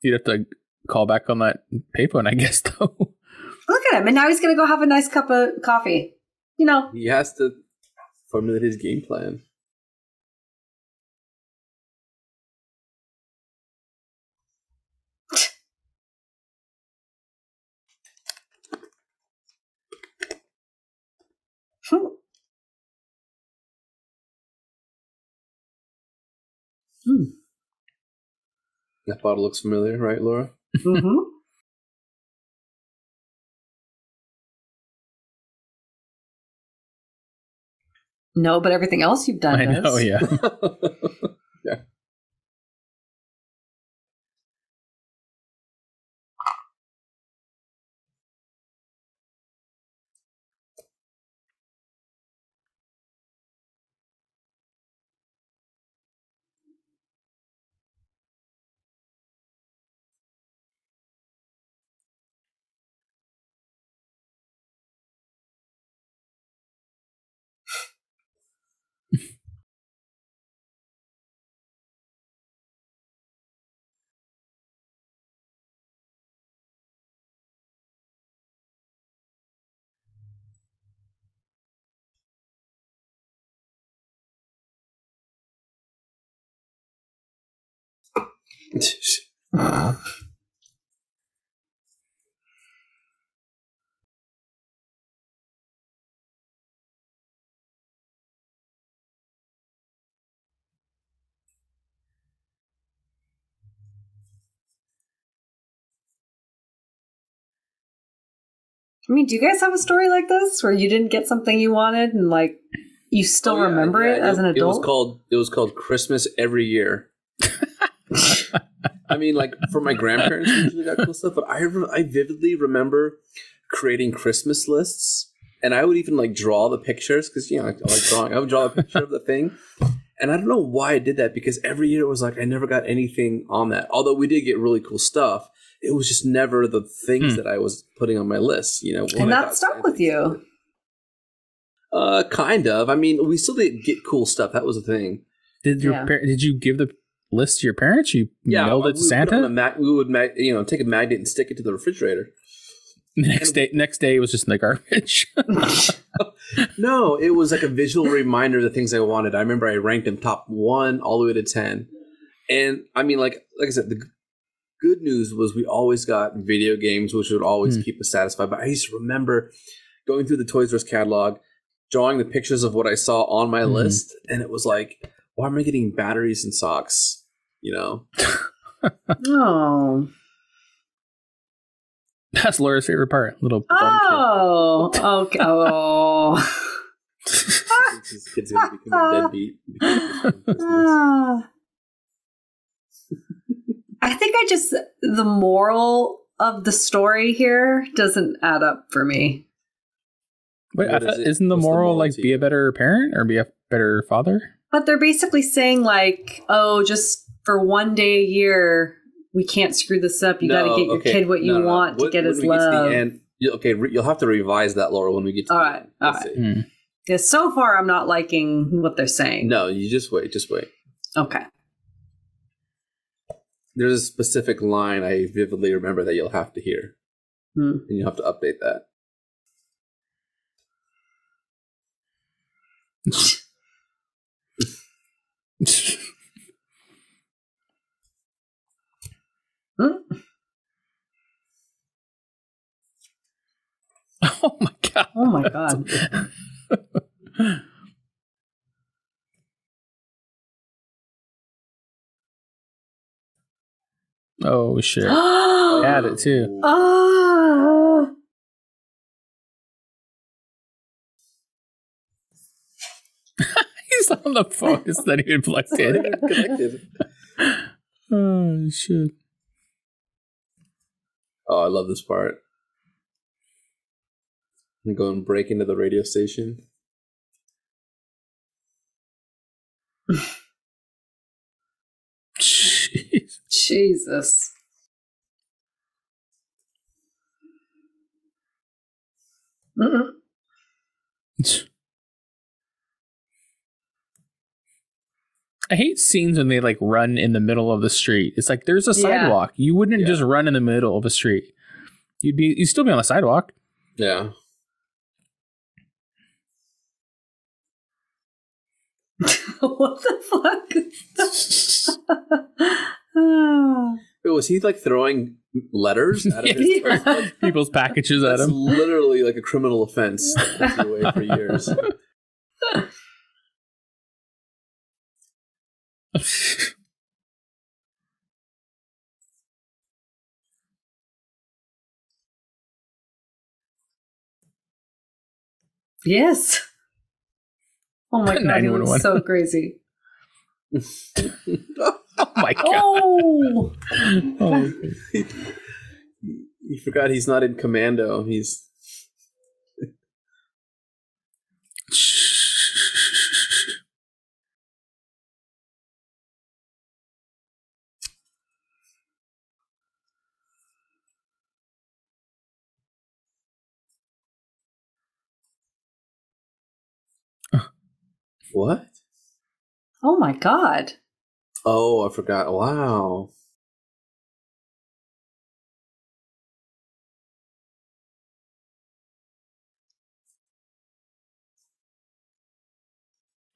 You'd have to call back on that payphone, I guess, though. Look at him. And now he's going to go have a nice cup of coffee. You know. He has to formulate his game plan. That bottle looks familiar, right, Laura? Mm-hmm. No, but everything else you've done does. I know, yeah. Yeah. Uh-huh. I mean, do you guys have a story like this where you didn't get something you wanted and like you still remember it as an adult? It was called Christmas Every Year. I mean, like for my grandparents, usually got cool stuff, but I vividly remember creating Christmas lists, and I would even like draw the pictures because you know I like drawing. I would draw a picture of the thing, and I don't know why I did that because every year it was like I never got anything on that. Although we did get really cool stuff. It was just never the things that I was putting on my list, you know. And that stuck with you. Kind of. I mean, we still did get cool stuff. That was a thing. Did you give the list to your parents? You mailed it to Santa? We would take a magnet and stick it to the refrigerator. Next day, it was just in the garbage. No, it was like a visual reminder of the things I wanted. I remember I ranked them top 1 all the way to 10. And I mean, like I said, the good news was we always got video games, which would always keep us satisfied. But I used to remember going through the Toys R Us catalog, drawing the pictures of what I saw on my list, and it was like, why am I getting batteries and socks? You know? Oh. That's Laura's favorite part. Little kid. Okay. Oh. This kid's going to become a deadbeat. I think the moral of the story here doesn't add up for me. Wait, isn't the moral like be a better parent or be a better father? But they're basically saying like, oh, just for one day a year, we can't screw this up. You got to get your kid what you want to get his love. You'll have to revise that, Laura, when we get to the end. All right. Mm. Yeah, so far, I'm not liking what they're saying. No, you just wait. Okay. There's a specific line I vividly remember that you'll have to hear. Mm. And you'll have to update that. Oh my god. Oh my god. Oh shit. I had it too. Oh. He's on the phone. It's not even plugged in. Oh shit. Oh, I love this part. I'm going to break into the radio station. Jesus. I hate scenes when they like run in the middle of the street. It's like there's a sidewalk. You wouldn't just run in the middle of a street. You'd still be on the sidewalk. Yeah. What the fuck? Wait, was he like throwing letters out of his people's packages at him? Literally like a criminal offense that took away for years. Yes. Oh my god, it was so crazy. Oh my god. Oh. You forgot he's not in commando. He's what? Oh my god. Oh, I forgot. Wow.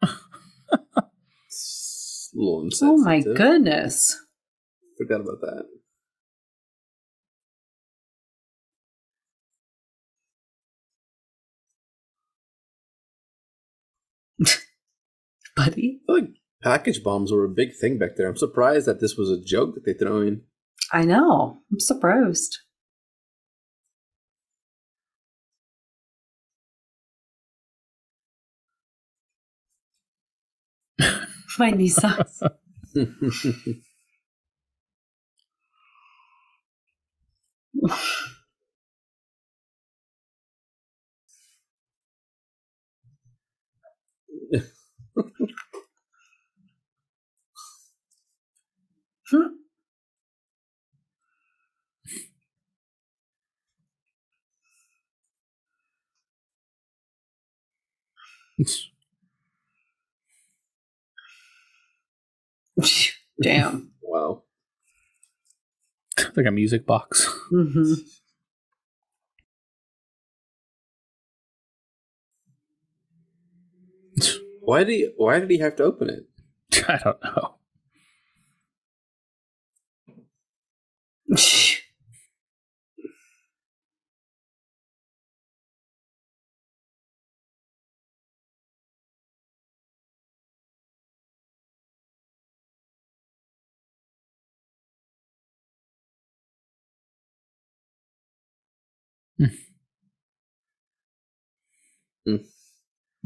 A little insensitive. Oh my goodness. Forgot about that. Buddy? I feel like package bombs were a big thing back there. I'm surprised that this was a joke that they throw in. I know. I'm surprised. My knee sucks. Damn. Wow. Like a music box. Mm-hmm. Why did he have to open it? I don't know.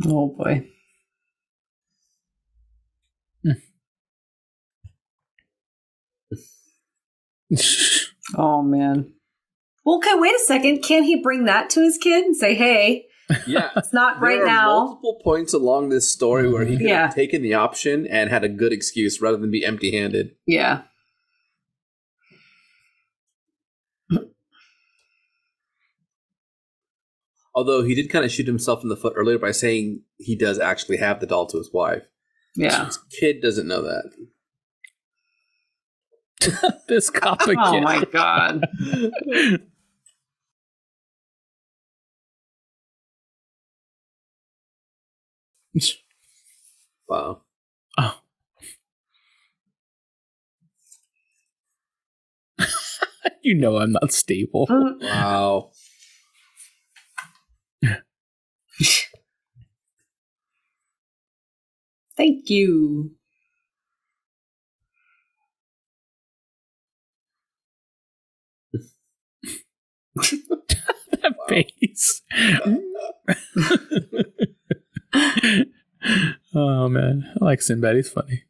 Oh boy. Oh man. Well, okay, wait a second. Can't he bring that to his kid and say, hey, yeah, it's not right now? There are multiple points along this story where he could have taken the option and had a good excuse rather than be empty-handed. Yeah. Although he did kind of shoot himself in the foot earlier by saying he does actually have the doll to his wife. Yeah. His kid doesn't know that. This cop again. Oh my god. Wow. Oh. You know I'm not stable. Wow. Thank you. That face. Oh man, I like Sinbad. He's funny.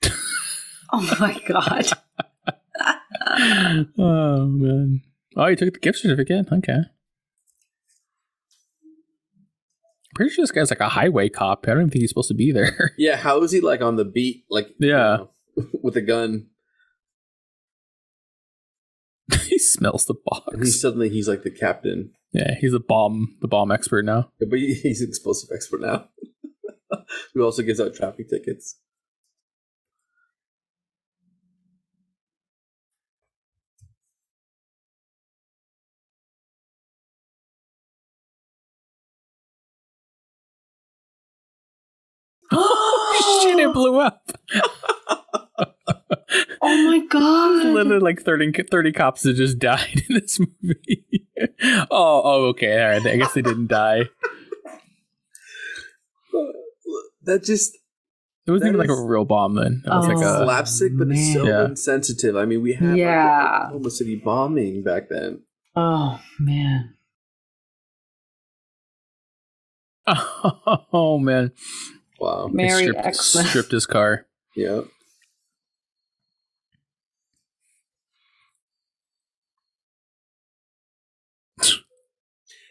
Yeah. Oh my god. Oh man. Oh, you took the gift certificate. Okay. Pretty sure this guy's like a highway cop. I don't even think he's supposed to be there. Yeah, how is he like on the beat? Like, yeah, you know, with a gun. He smells the box. And he's like the captain. Yeah, he's the bomb expert now. Yeah, but he's an explosive expert now. Who also gives out traffic tickets. Oh shit, it blew up. Oh my god. Literally like 30 cops that just died in this movie. Oh, okay. All right. I guess they didn't die. That just... It wasn't even like a real bomb then. It was like a slapstick, but it's so insensitive. I mean, we had like the Oklahoma City bombing back then. Oh, man. Oh, man. Wow. Mary stripped his car. Yeah.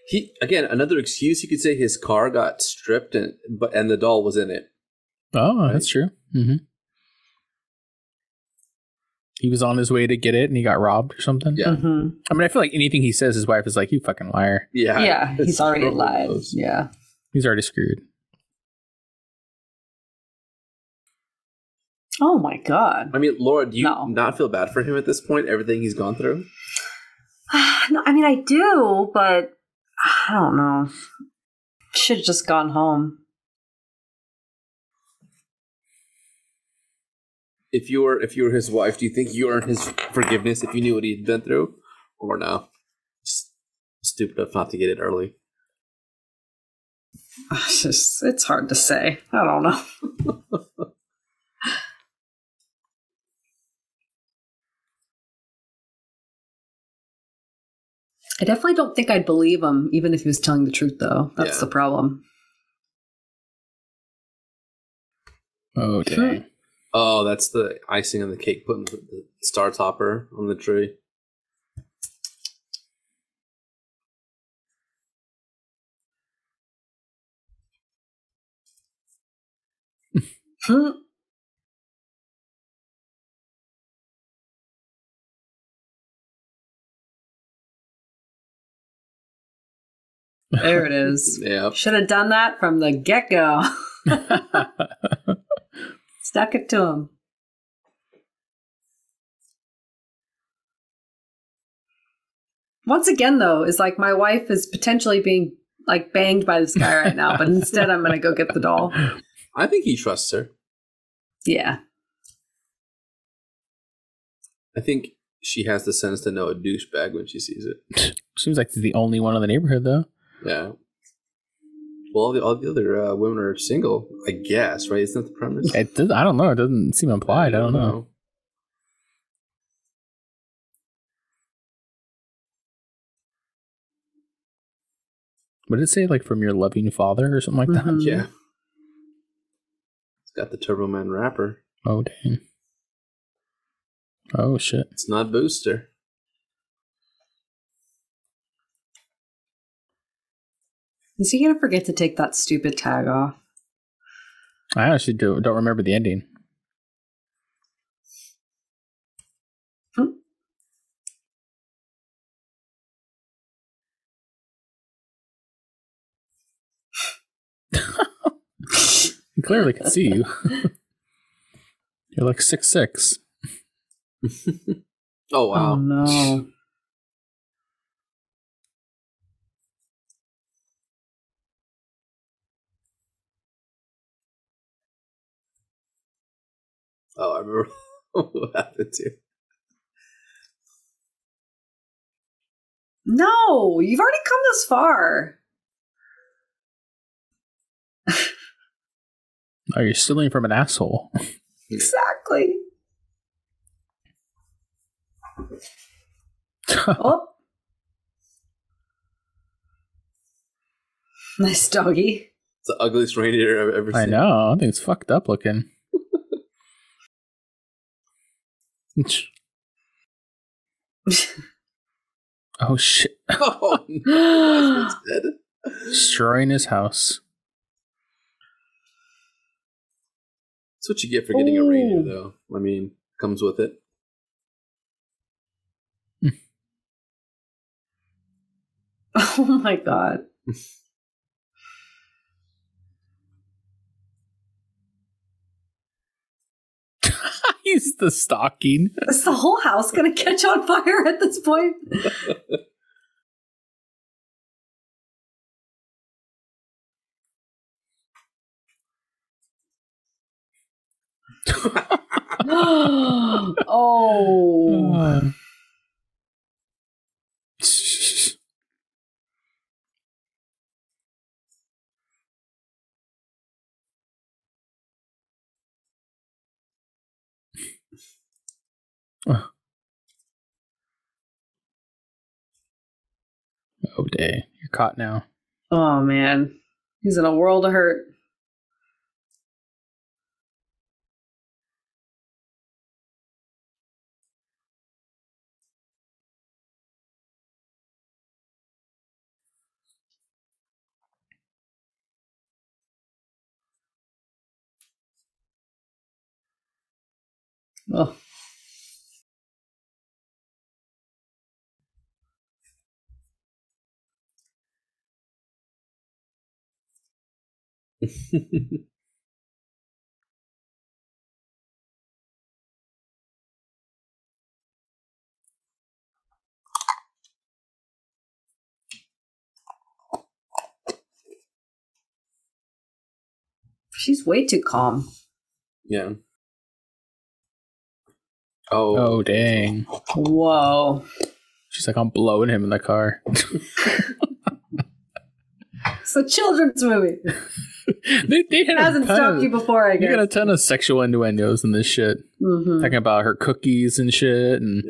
He again, another excuse. You could say his car got stripped and the doll was in it. Oh, right? That's true. Mm-hmm. He was on his way to get it and he got robbed or something. Yeah. Mm-hmm. I mean, I feel like anything he says, his wife is like, you fucking liar. Yeah. Yeah. He's already lied. Close. Yeah. He's already screwed. Oh my god. I mean, Laura, do you not feel bad for him at this point? Everything he's gone through? No, I mean, I do, but I don't know. Should have just gone home. If you were his wife, do you think you earned his forgiveness if you knew what he'd been through, or no? Just stupid enough not to get it early. It's hard to say. I don't know. I definitely don't think I'd believe him, even if he was telling the truth, though. That's the problem. Oh, dang. Oh, that's the icing on the cake, putting the star topper on the tree. There it is. Yeah. Should have done that from the get-go. Stuck it to him. Once again, though, is like my wife is potentially being like banged by this guy right now, but instead I'm going to go get the doll. I think he trusts her. Yeah. I think she has the sense to know a douchebag when she sees it. Seems like the only one in the neighborhood, though. Yeah. Well, all the other women are single, I guess, right? Isn't that the premise? I don't know. It doesn't seem implied. I don't know. What did it say? Like, from your loving father or something like that? Mm-hmm. Yeah. It's got the Turbo Man wrapper. Oh, dang. Oh, shit. It's not Booster. Is he going to forget to take that stupid tag off? I actually don't remember the ending. I clearly can see you. You're like 6'6". Oh, wow. Oh, no. Oh, I remember what happened to you. No, you've already come this far. Oh, you're stealing from an asshole. Exactly. Oh. Nice doggy. It's the ugliest reindeer I've ever seen. I know. I think it's fucked up looking. Oh shit. Oh no, husband's dead. Destroying his house. That's what you get for getting a reindeer, though. I mean, comes with it. Oh my god. He's the stocking. Is the whole house going to catch on fire at this point? Oh. Oh, day. You're caught now. Oh, man. He's in a world of hurt. Oh. She's way too calm. Yeah. Oh dang. Whoa. She's like, I'm blowing him in the car. It's a children's movie. They had hasn't stopped you before, I guess. You got a ton of sexual innuendos in this shit. Mm-hmm. Talking about her cookies and shit, and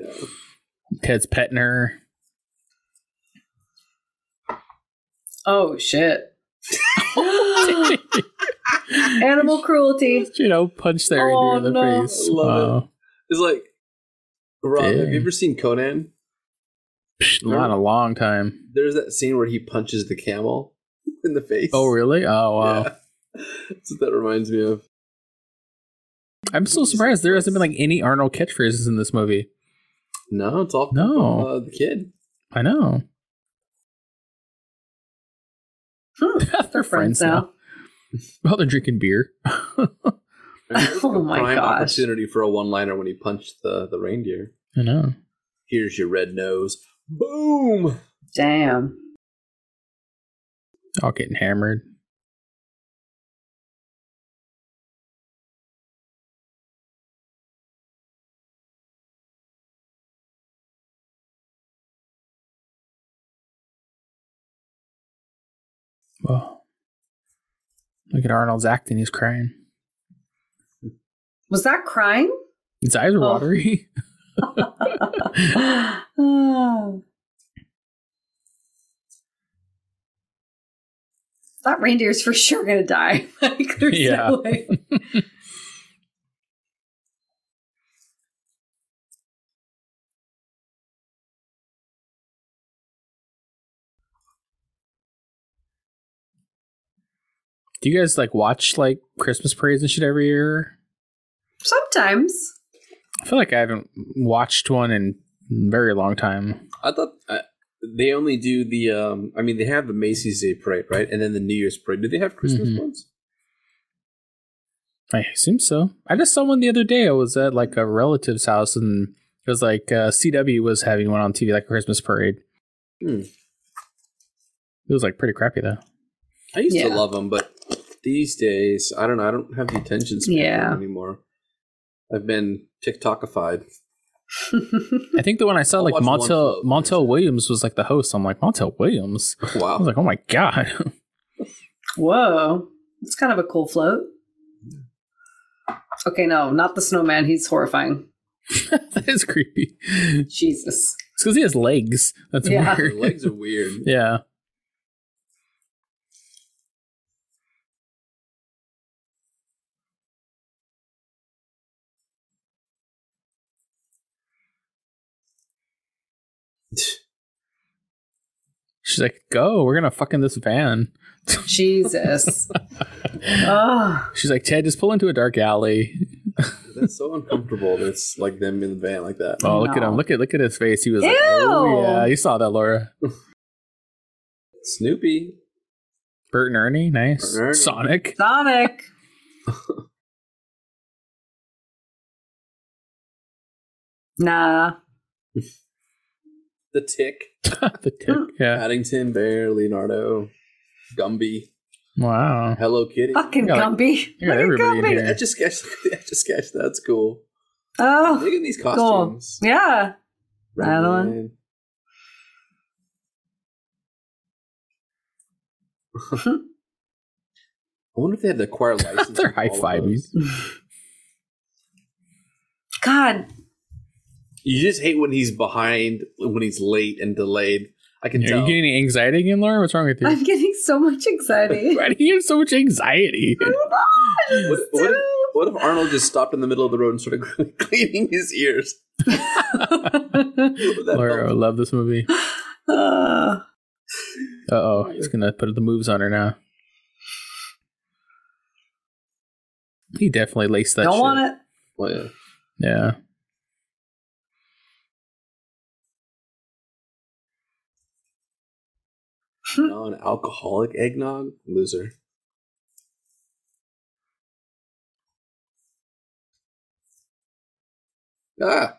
Ted's petting her. Oh, shit. Animal cruelty. You know, punch the reindeer in the face. Love it. It's like, Rob, have you ever seen Conan? Not a long time. There's that scene where he punches the camel in the face. Oh, really? Oh, wow. Yeah. That's what that reminds me of. I'm so surprised there hasn't been like any Arnold catchphrases in this movie. No, it's all the kid. I know. They're friends now. Well, they're drinking beer. Oh my prime gosh! Opportunity for a one-liner when he punched the reindeer. I know. Here's your red nose. Boom! Damn. All getting hammered. Well, look at Arnold's acting. He's crying. Was that crying? His eyes are watery. That reindeer's for sure gonna die. Like, yeah. No way. Do you guys like watch like Christmas parades and shit every year? Sometimes. I feel like I haven't watched one in a very long time. I thought they only do the, I mean, they have the Macy's Day Parade, right? And then the New Year's Parade. Do they have Christmas ones? I assume so. I just saw one the other day. I was at like a relative's house, and it was like CW was having one on TV, like a Christmas parade. Hmm. It was like pretty crappy though. I used to love them, but these days, I don't know. I don't have the attention span anymore. I've been TikTokified. I think the one I saw, like Montel Williams was like the host. I'm like, Montel Williams? Wow. I was like, oh my God. Whoa. It's kind of a cool float. Okay, no, not the snowman. He's horrifying. That is creepy. Jesus. It's because he has legs. That's weird. His legs are weird. Yeah. She's like, go, we're gonna fuck in this van. Jesus. Oh. She's like, Ted, just pull into a dark alley. That's so uncomfortable. That's like them in the van like that. Oh, look at him. Look at his face. He was like, oh yeah, you saw that, Laura. Snoopy. Bert and Ernie, nice. Bert and Ernie. Sonic. Nah. The Tick. The Tick, yeah. Paddington, Bear, Leonardo, Gumby. Wow. Hello Kitty. Fucking Gumby. Look at everybody Gumby. In here. Etch-a-Sketch. That's cool. Oh. Look at these costumes. Cool. Yeah. Rattling. I wonder if they had to acquire license. They're high-fiving. God. You just hate when he's behind, when he's late and delayed. I can tell. Are you getting any anxiety again, Laura? What's wrong with you? I'm getting so much anxiety. Why do you have so much anxiety? I don't know. What if Arnold just stopped in the middle of the road and started cleaning his ears? Laura would love this movie. Uh-oh. He's going to put the moves on her now. He definitely laced that shit. Don't want it. Well, yeah. Yeah. Non-alcoholic eggnog? Loser. Ah!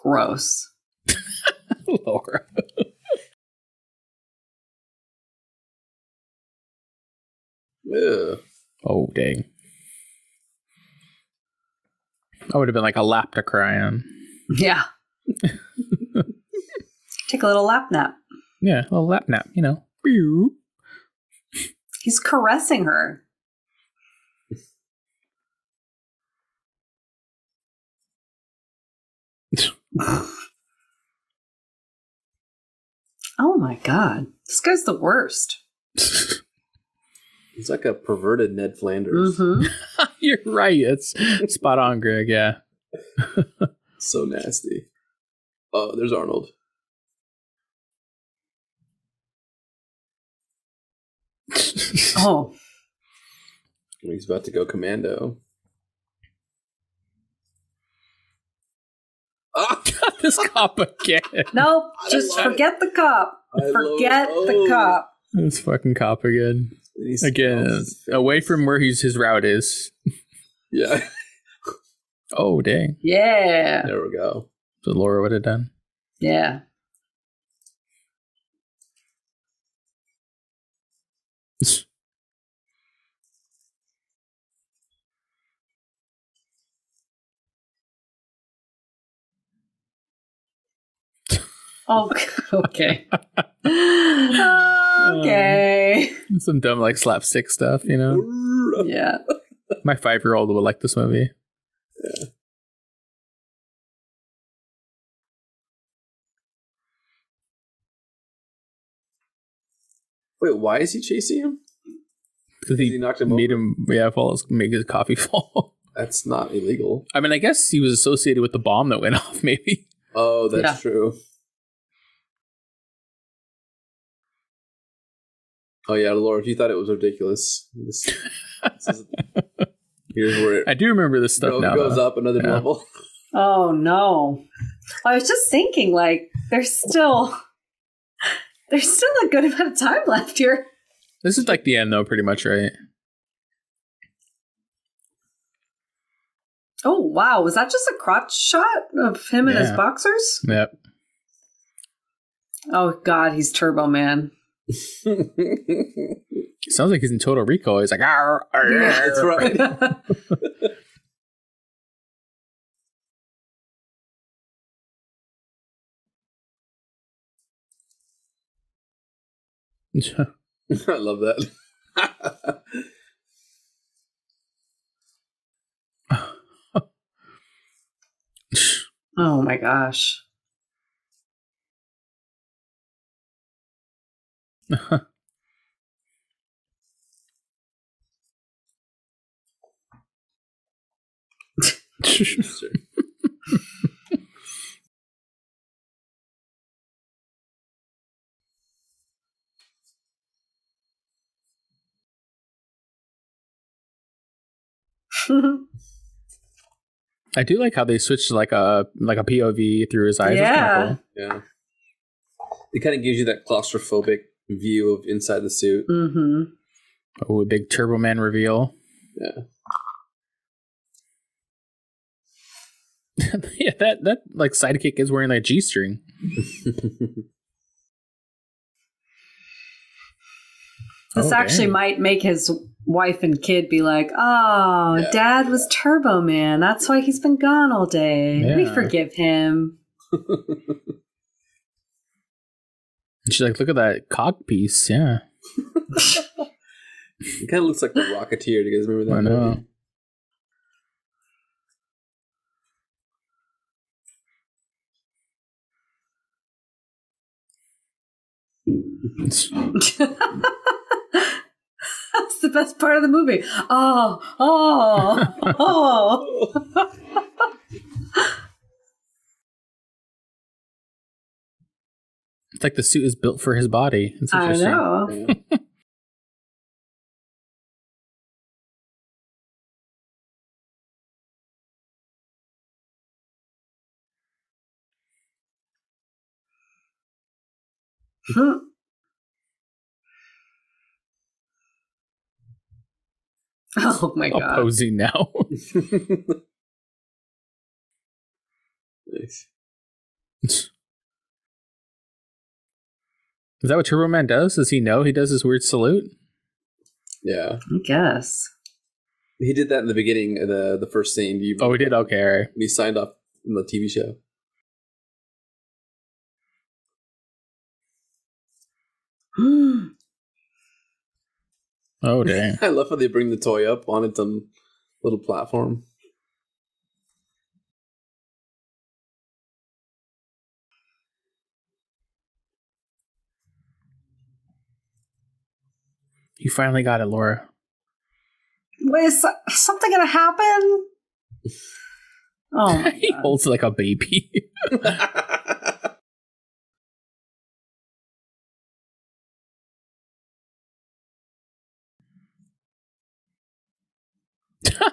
Gross. Laura. Oh, dang. That would have been like a lap to cry on. Yeah. Take a little lap nap. Yeah, a little lap nap, you know. He's caressing her. Oh my God. This guy's the worst. It's like a perverted Ned Flanders. Mm-hmm. You're right. It's spot on, Greg. Yeah. So nasty. Oh, there's Arnold. Oh. He's about to go commando. Oh, God, this cop again. Nope. Just forget the cop. Forget the cop. This fucking cop again. Again, away from where his route is. Yeah. Oh, dang. Yeah. There we go. So Laura would have done. Yeah. Oh, okay. Okay. Some dumb, like, slapstick stuff, you know? Yeah. My 5-year-old would like this movie. Yeah. Wait, why is he chasing him? Because he knocked him made over? Him, yeah, make his coffee fall. That's not illegal. I mean, I guess he was associated with the bomb that went off, maybe. Oh, that's true. Oh, yeah, Laura, if you thought it was ridiculous, here's where it... I do remember this stuff now. It goes up another level. Oh, no. I was just thinking, like, there's still a good amount of time left here. This is like the end, though, pretty much, right? Oh, wow. Was that just a crotch shot of him and his boxers? Yep. Oh, God, he's Turbo Man. Sounds like he's in Total Recall. He's like, arr, arr, yeah, that's right. I love that. Oh my gosh. I do like how they switched to like a POV through his eyes. Yeah, cool. Yeah. It kind of gives you that claustrophobic view of inside the suit. Mm-hmm. Oh, a big Turbo Man reveal. Yeah. Yeah, that like sidekick is wearing like G-string. This actually might make his wife and kid be like, "Oh, yeah. Dad was Turbo Man. That's why he's been gone all day. Yeah. We forgive him." And she's like, "Look at that cog piece, yeah." It kind of looks like the Rocketeer. Do you guys remember that? I know. Movie? That's the best part of the movie. Oh. It's like the suit is built for his body. It's interesting. I know. Huh. Oh my God! Posing now. Nice. Is that what Turbo Man does? Does he know he does his weird salute? Yeah, I guess. He did that in the beginning of the first scene. Oh, he did? Okay, all right. He signed off in the TV show. Oh, dang. I love how they bring the toy up on its own little platform. You finally got it, Laura. Wait, is something going to happen? Oh, my God. He holds like a baby.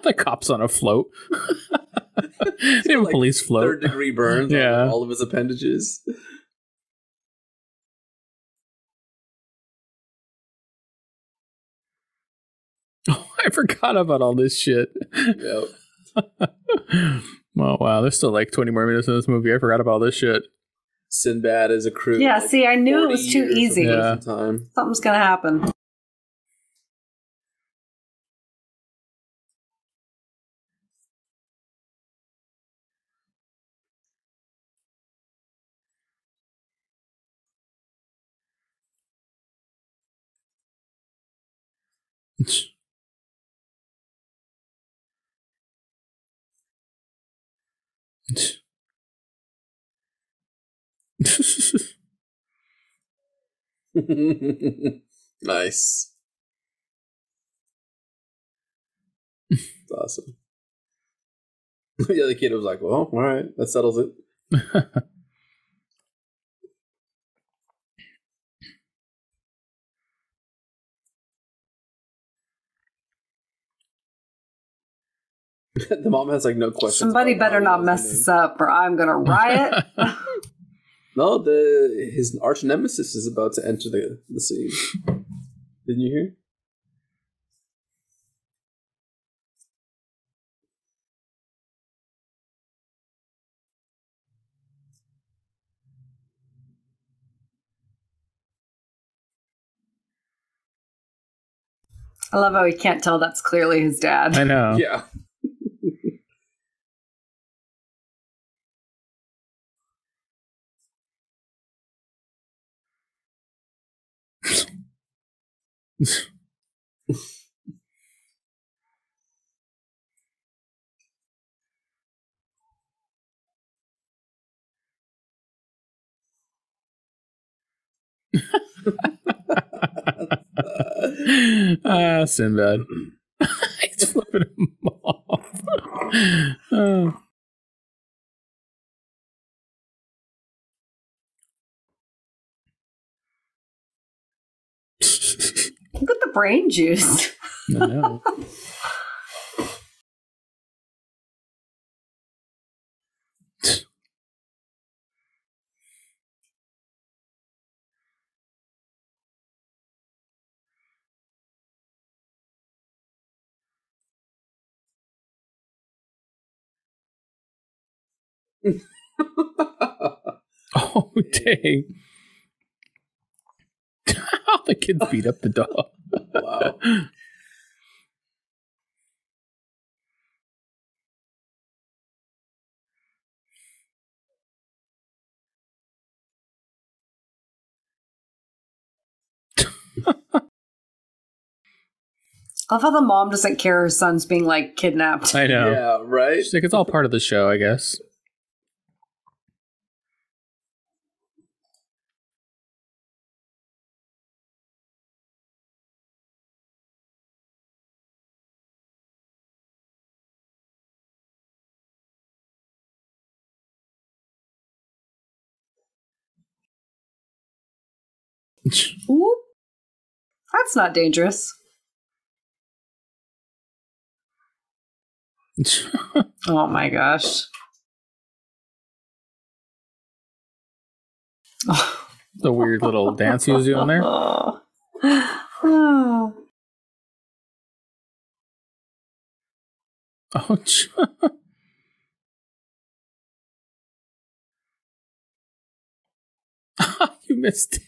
The cop's on a float. They have a police float. Third degree burns on all of his appendages. Oh, I forgot about all this shit. Yep. Oh, wow. There's still like 20 more minutes in this movie. I forgot about all this shit. Sinbad is a crew. Yeah, like, see, I knew it was too easy. Something's going to happen. Nice. That's awesome. The other kid was like, well, all right, that settles it. The mom has like no questions. Somebody better not mess this up or I'm going to riot. No, his arch nemesis is about to enter the scene. Didn't you hear? I love how he can't tell that's clearly his dad. I know. Yeah. Sinbad. He's flipping him off. Oh. Look at the brain juice. I know. Oh, dang. The kids beat up the dog. Wow. I love how the mom doesn't care her son's being like kidnapped. I know. Yeah, right? She's like, it's all part of the show, I guess. Ooh, that's not dangerous. Oh my gosh. The weird little dance he was doing there. Oh. You missed it.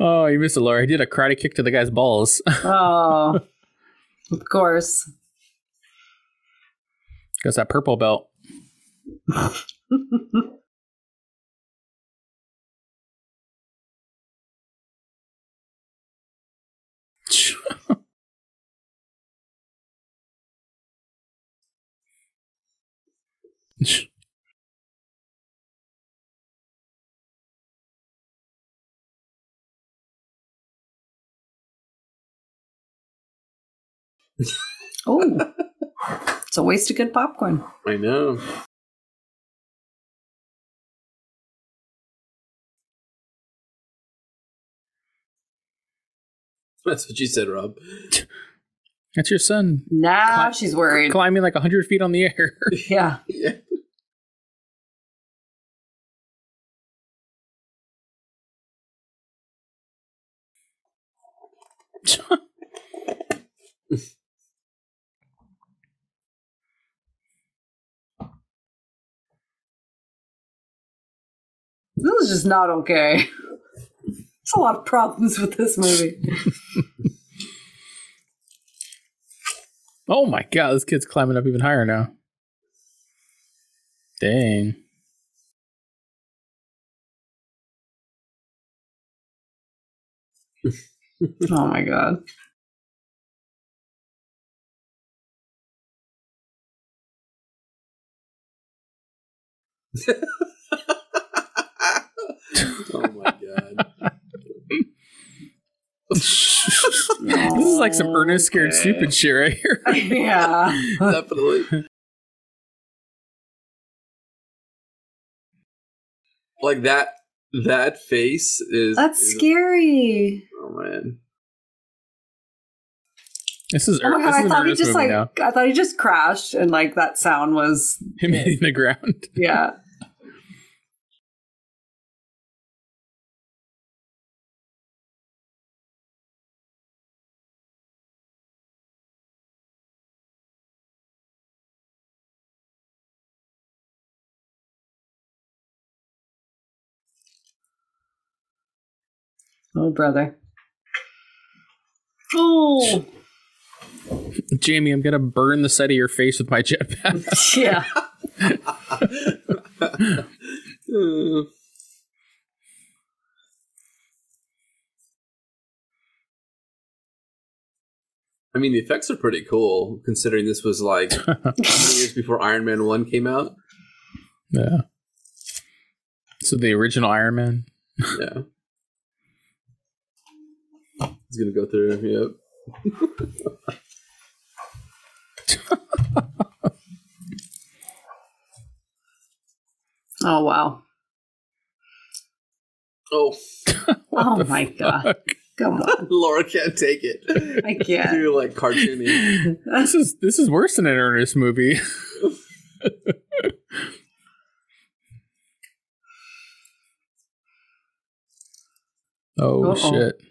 Oh, you missed it, Laura. He did a karate kick to the guy's balls. Oh. Of course. Got that purple belt. Oh, it's a waste of good popcorn. I know. That's what you said, Rob. That's your son. Now she's worried. Climbing like 100 feet on the air. Yeah. Yeah. This is just not okay. There's a lot of problems with this movie. Oh my god, this kid's climbing up even higher now. Dang. Oh my god. Oh my god. This is like some Ernest Scared Stupid shit right here. Yeah. Definitely. Like that face is... That's scary. Oh man. This is Ernest. Oh, I thought he just I thought he just crashed and like that sound was him hitting the ground. Yeah. Oh, brother. Oh. Jamie, I'm going to burn the side of your face with my jetpack. Yeah. I mean, the effects are pretty cool, considering this was like 20 years before Iron Man 1 came out. Yeah. So the original Iron Man? Yeah. He's going to go through. Yep. Oh, wow. Oh. Oh, my God. Come on. Laura can't take it. I can't. You're like cartoony. This is worse than an Ernest movie. Oh, shit.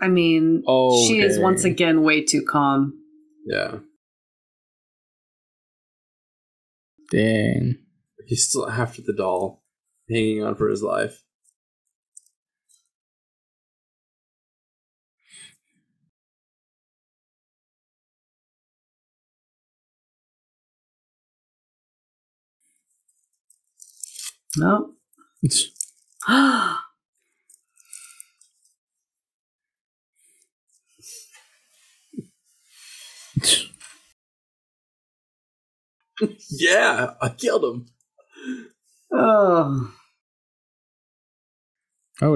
I mean, she is once again way too calm. Yeah. Dang. He's still after the doll, hanging on for his life. No. Ah. Yeah, I killed him. Oh,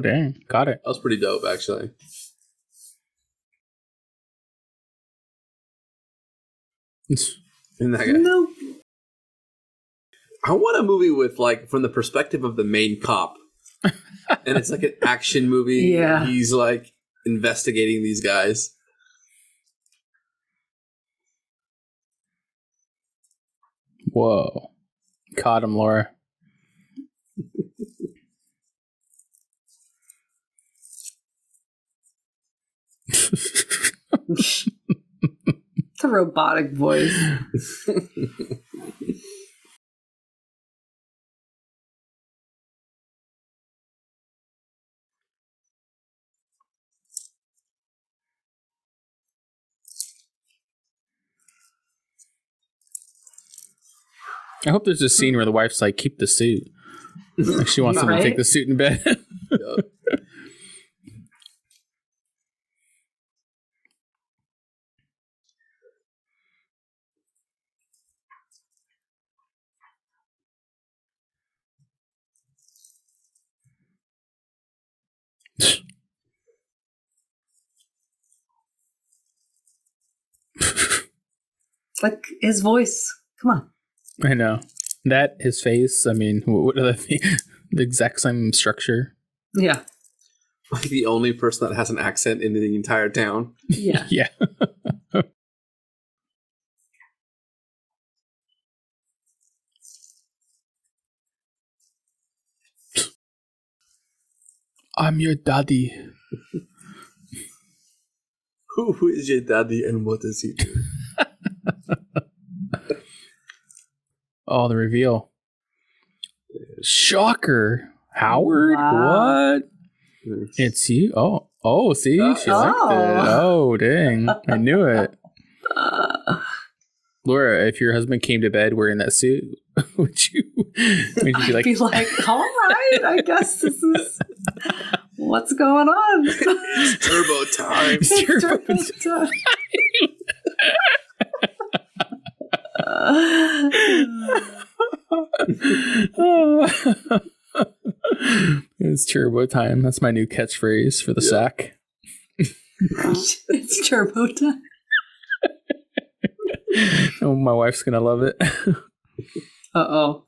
dang. Got it. That was pretty dope, actually. And that guy. Nope. I want a movie with, like, from the perspective of the main cop. And it's like an action movie. Yeah. He's, like, investigating these guys. Whoa. Caught him, Laura. It's a robotic voice. I hope there's a scene where the wife's like, keep the suit. Like she wants him to take the suit in bed. Yeah. Like his voice. Come on. I know. That, his face. I mean, what are the exact same structure? Yeah. Like the only person that has an accent in the entire town. Yeah. Yeah. I'm your daddy. Who is your daddy and what does he do? Oh, the reveal. Shocker. Howard? Wow. What? It's you? Oh, see? She liked it. Oh, dang. I knew it. Laura, if your husband came to bed wearing that suit, would you be like... I'd be like, all right, I guess this is... What's going on? It's turbo time. It's turbo time. It's turbo time. That's my new catchphrase for the sack. It's turbo time. Oh, my wife's gonna love it. Oh.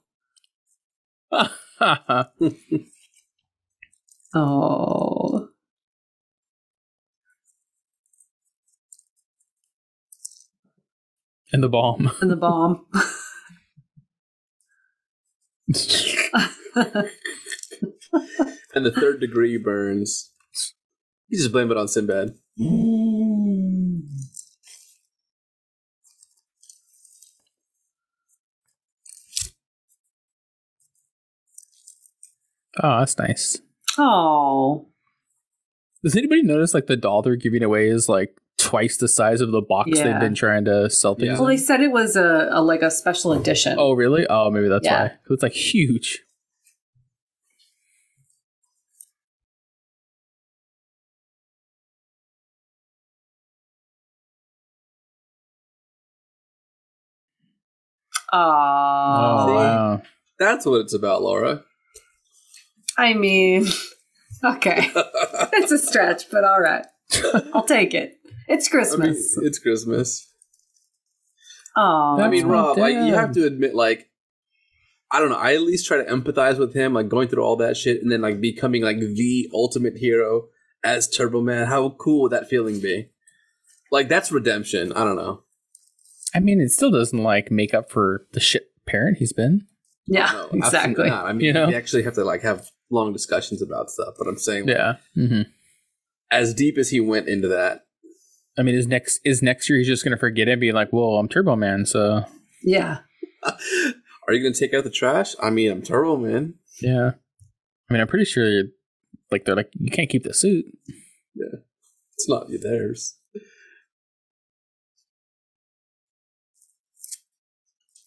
And the bomb. And the third degree burns. You just blame it on Sinbad. Mm. Oh, that's nice. Oh. Does anybody notice like the doll they're giving away is like twice the size of the box they've been trying to sell things in? Well, they said it was a like a special edition. Oh, really? Oh, maybe that's why. It's like huge. Oh, wow. That's what it's about, Laura. I mean, okay. It's a stretch, but all right. I'll take it. It's Christmas. I mean, it's Christmas. Oh, I mean, Rob, like, you have to admit, like, I don't know. I at least try to empathize with him, like, going through all that shit and then, like, becoming, like, the ultimate hero as Turbo Man. How cool would that feeling be? Like, that's redemption. I don't know. I mean, it still doesn't, like, make up for the shit parent he's been. Yeah, no, exactly. I mean, we actually have to, like, have long discussions about stuff, but I'm saying, like, as deep as he went into that. I mean, is next year he's just going to forget it and be like, whoa, I'm Turbo Man, so. Yeah. Are you going to take out the trash? I mean, I'm Turbo Man. Yeah. I mean, I'm pretty sure like they're like, you can't keep the suit. Yeah. It's not theirs.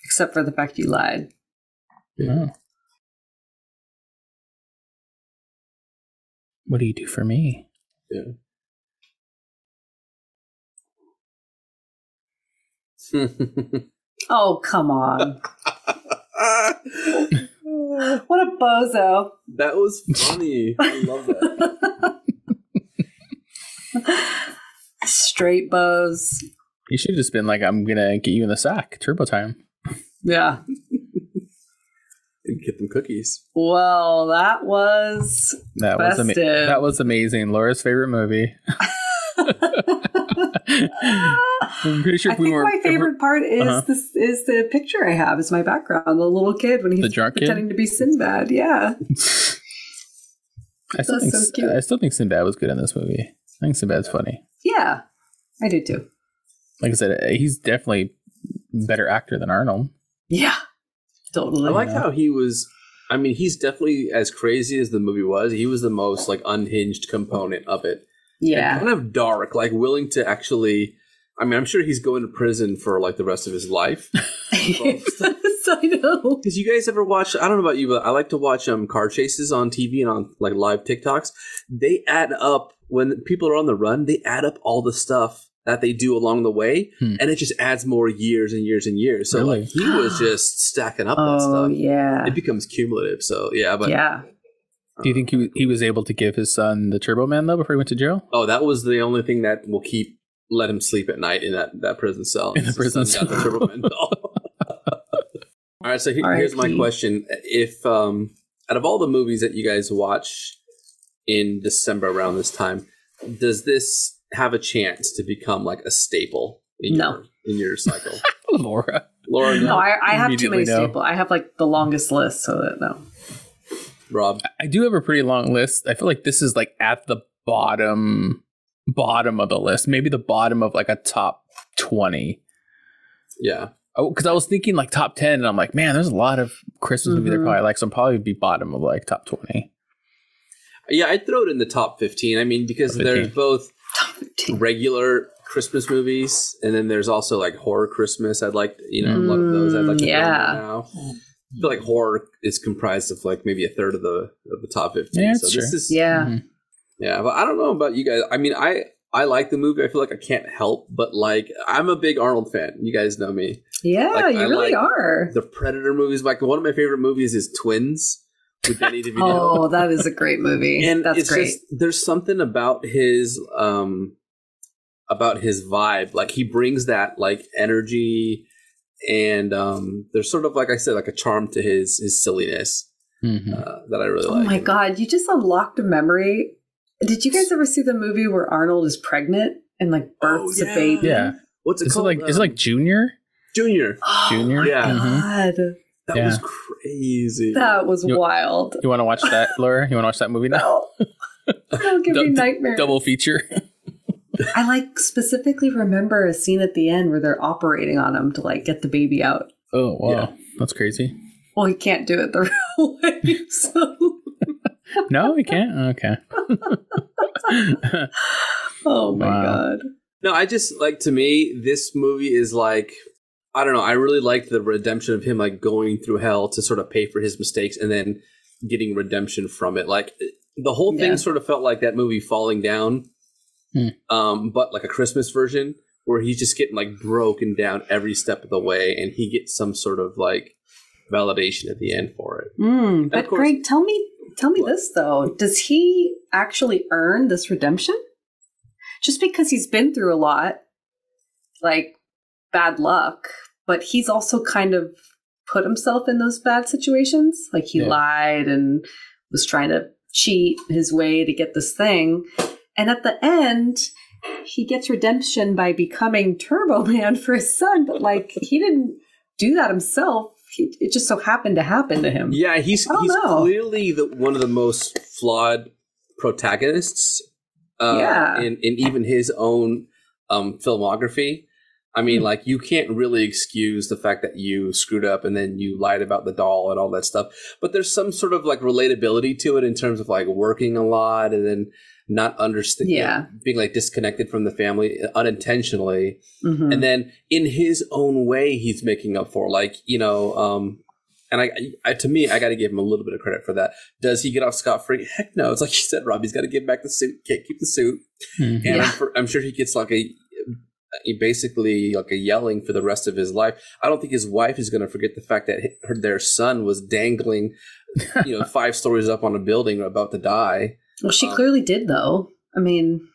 Except for the fact you lied. Yeah. Oh. What do you do for me? Yeah. Oh, come on. What a bozo. That was funny. I love that. Straight bows. You should have just been like, I'm going to get you in the sack. Turbo time. Yeah. And get them cookies. Well, that was amazing. Laura's favorite movie. I'm pretty sure my favorite part is is the picture I have as my background. The little kid when he's pretending to be Sinbad. Yeah. I still think Sinbad was good in this movie. I think Sinbad's funny. Yeah, I do too. Like I said, he's definitely a better actor than Arnold. Yeah, totally. I like how he was. I mean, he's definitely, as crazy as the movie was, he was the most like unhinged component of it. Yeah, and kind of dark, like willing to actually I mean, I'm sure he's going to prison for like the rest of his life. I know. Because you guys ever watch? I don't know about you, but I like to watch car chases on TV and on like live TikToks. They add up when people are on the run. They add up all the stuff that they do along the way, and it just adds more years and years and years. So like he was just stacking up that stuff. Yeah, it becomes cumulative. So yeah, but yeah. Do you think he was able to give his son the Turbo Man though before he went to jail? Oh, that was the only thing that will let him sleep at night in that prison cell. In the prison cell. Got the Turbo Man doll. All right, so here's my question. If out of all the movies that you guys watch in December around this time, does this have a chance to become like a staple in your cycle? Laura, no. I have too many staples. I have like the longest list, so that no. Rob? I do have a pretty long list. I feel like this is like at the bottom of the list, maybe the bottom of like a top 20. Yeah. Because I was thinking like top 10 and I'm like, man, there's a lot of Christmas movies that probably like, so I'm probably be bottom of like top 20. Yeah, I'd throw it in the top 15. I mean, because there's both regular Christmas movies and then there's also like horror Christmas. I'd like, a lot of those I'd like to throw in now. I feel like horror is comprised of like maybe a third of the top 15. Yeah, so this is yeah, but I don't know about you guys. I mean, I like the movie. I feel like I can't help, but like I'm a big Arnold fan. You guys know me. Yeah, like, you really are. The Predator movies. Like one of my favorite movies is Twins with Danny DeVito. Oh, that is a great movie. And that's great. Just, there's something about his vibe. Like he brings that like energy. And there's sort of, like I said, like a charm to his silliness that I really like. Oh, my God. You just unlocked a memory. Did you guys ever see the movie where Arnold is pregnant and, like, births a baby? Yeah. What's it called? Is it like Junior? Junior? Yeah. God. That was crazy. That was wild. You want to watch that, Laura? You want to watch that movie now? That'll give me nightmares. Double feature. I specifically remember a scene at the end where they're operating on him to like get the baby out. Oh wow, yeah. That's crazy. Well, he can't do it the real way, so no, he can't. Okay. Oh my God. No, I just like to me this movie is like I don't know. I really liked the redemption of him like going through hell to sort of pay for his mistakes and then getting redemption from it. Like the whole thing sort of felt like that movie Falling Down. But like a Christmas version where he's just getting like broken down every step of the way and he gets some sort of like validation at the end for it. But course, Greg, tell me this though. Does he actually earn this redemption? Just because he's been through a lot, like bad luck, but he's also kind of put himself in those bad situations. Like he lied and was trying to cheat his way to get this thing. And at the end, he gets redemption by becoming Turbo Man for his son. But, like, he didn't do that himself. It just so happened to happen to him. Yeah, he's clearly one of the most flawed protagonists in even his own filmography. I mean, like, you can't really excuse the fact that you screwed up and then you lied about the doll and all that stuff. But there's some sort of, like, relatability to it in terms of, like, working a lot and then not understanding, being like disconnected from the family unintentionally. And then in his own way, he's making up for like, and I to me, I got to give him a little bit of credit for that. Does he get off scot-free? Heck no. It's like you said, Rob, he's got to give back the suit. Can't keep the suit. And I'm sure he gets like basically like a yelling for the rest of his life. I don't think his wife is going to forget the fact that their son was dangling, 5 stories up on a building about to die. Well, she clearly did, though. I mean,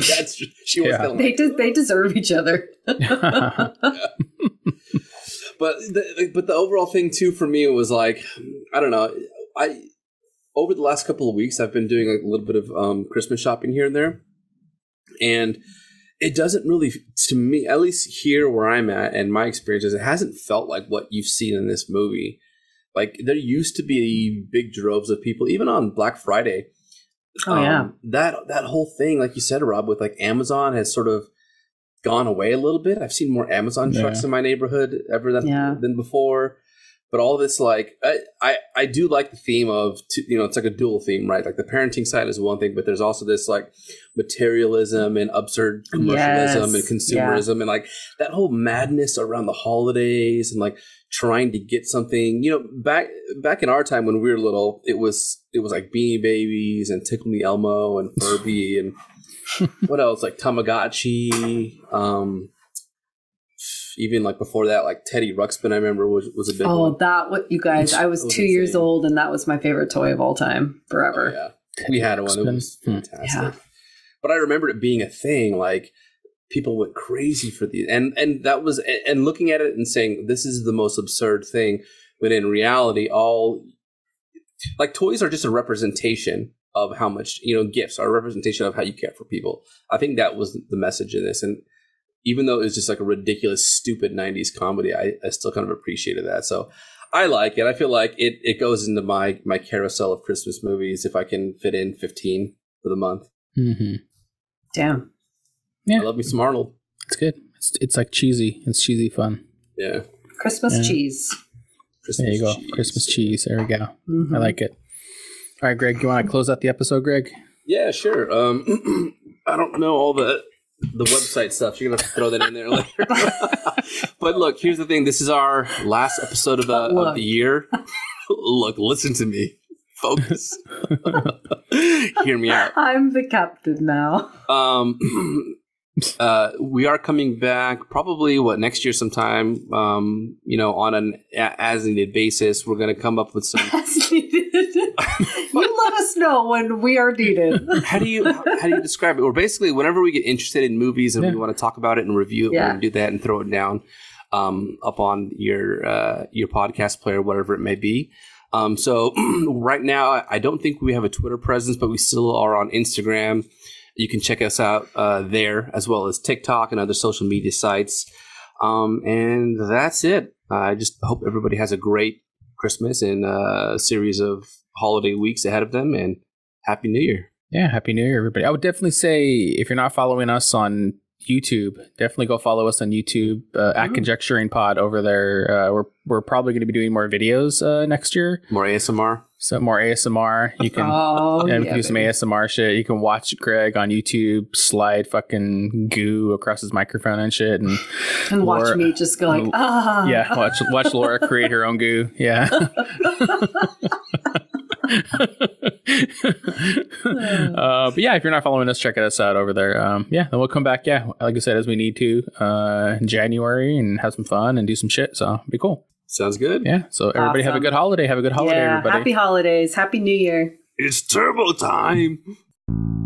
she was. Yeah. They deserve each other. But the overall thing too for me was like, I don't know. Over the last couple of weeks, I've been doing like a little bit of Christmas shopping here and there, and it doesn't really, to me, at least here where I'm at and my experiences, it hasn't felt like what you've seen in this movie. Like there used to be big droves of people, even on Black Friday. That whole thing, like you said, Rob, with like Amazon has sort of gone away a little bit. I've seen more Amazon trucks in my neighborhood than before. But all this, like, I do like the theme of, you know, it's like a dual theme, right? Like the parenting side is one thing, but there's also this like materialism and absurd commercialism and consumerism and like that whole madness around the holidays and like trying to get something, you know, back in our time when we were little, it was like Beanie Babies and Tickle Me Elmo and Furby and what else? Like Tamagotchi, even like before that, like Teddy Ruxpin, I remember was a big one. Oh, that what you guys! I was 2 years old, and that was my favorite toy of all time, forever. Oh, yeah, we had one. It was fantastic. Yeah. But I remember it being a thing. Like people went crazy for these, and that was and looking at it and saying this is the most absurd thing, when in reality, all like toys are just a representation of how much, you know, gifts are a representation of how you care for people. I think that was the message in this, and even though it was just like a ridiculous, stupid 90s comedy, I still kind of appreciated that. So I like it. I feel like it goes into my carousel of Christmas movies if I can fit in 15 for the month. Mm-hmm. Damn. Yeah. I love me some Arnold. It's good. It's like cheesy. It's cheesy fun. Yeah. Christmas cheese. Christmas there you go. Cheese. Christmas cheese. There we go. Mm-hmm. I like it. All right, Greg, you want to close out the episode, Greg? Yeah, sure. I don't know all the website stuff. You're gonna have to throw that in there later. But look, here's the thing. This is our last episode of the year. Look, listen to me. Focus. Hear me out. I'm the captain now. We are coming back probably next year sometime. You know, on an as needed basis. We're gonna come up with some as needed. You let us know when we are needed. How do you describe it? Or basically, whenever we get interested in movies and we want to talk about it and review it, we're going to do that and throw it down up on your podcast player, whatever it may be. So right now, I don't think we have a Twitter presence, but we still are on Instagram. You can check us out there, as well as TikTok and other social media sites. And that's it. I just hope everybody has a great Christmas and a series of holiday weeks ahead of them, and Happy New Year. Yeah, Happy New Year, everybody. I would definitely say, if you're not following us on YouTube, definitely go follow us on YouTube at Conjecturing Pod over there. We're probably going to be doing more videos next year. More ASMR. So more ASMR. You can do some ASMR shit. You can watch Greg on YouTube slide fucking goo across his microphone and shit, and Laura, watch me just go like ah. Yeah, watch Laura create her own goo. Yeah. But yeah, if you're not following us, check us out over there. And we'll come back, like I said, as we need to in January, and have some fun and do some shit, so be cool. Sounds good. Yeah, so everybody awesome. Have a good holiday, everybody. Happy holidays, Happy New Year. It's turbo time.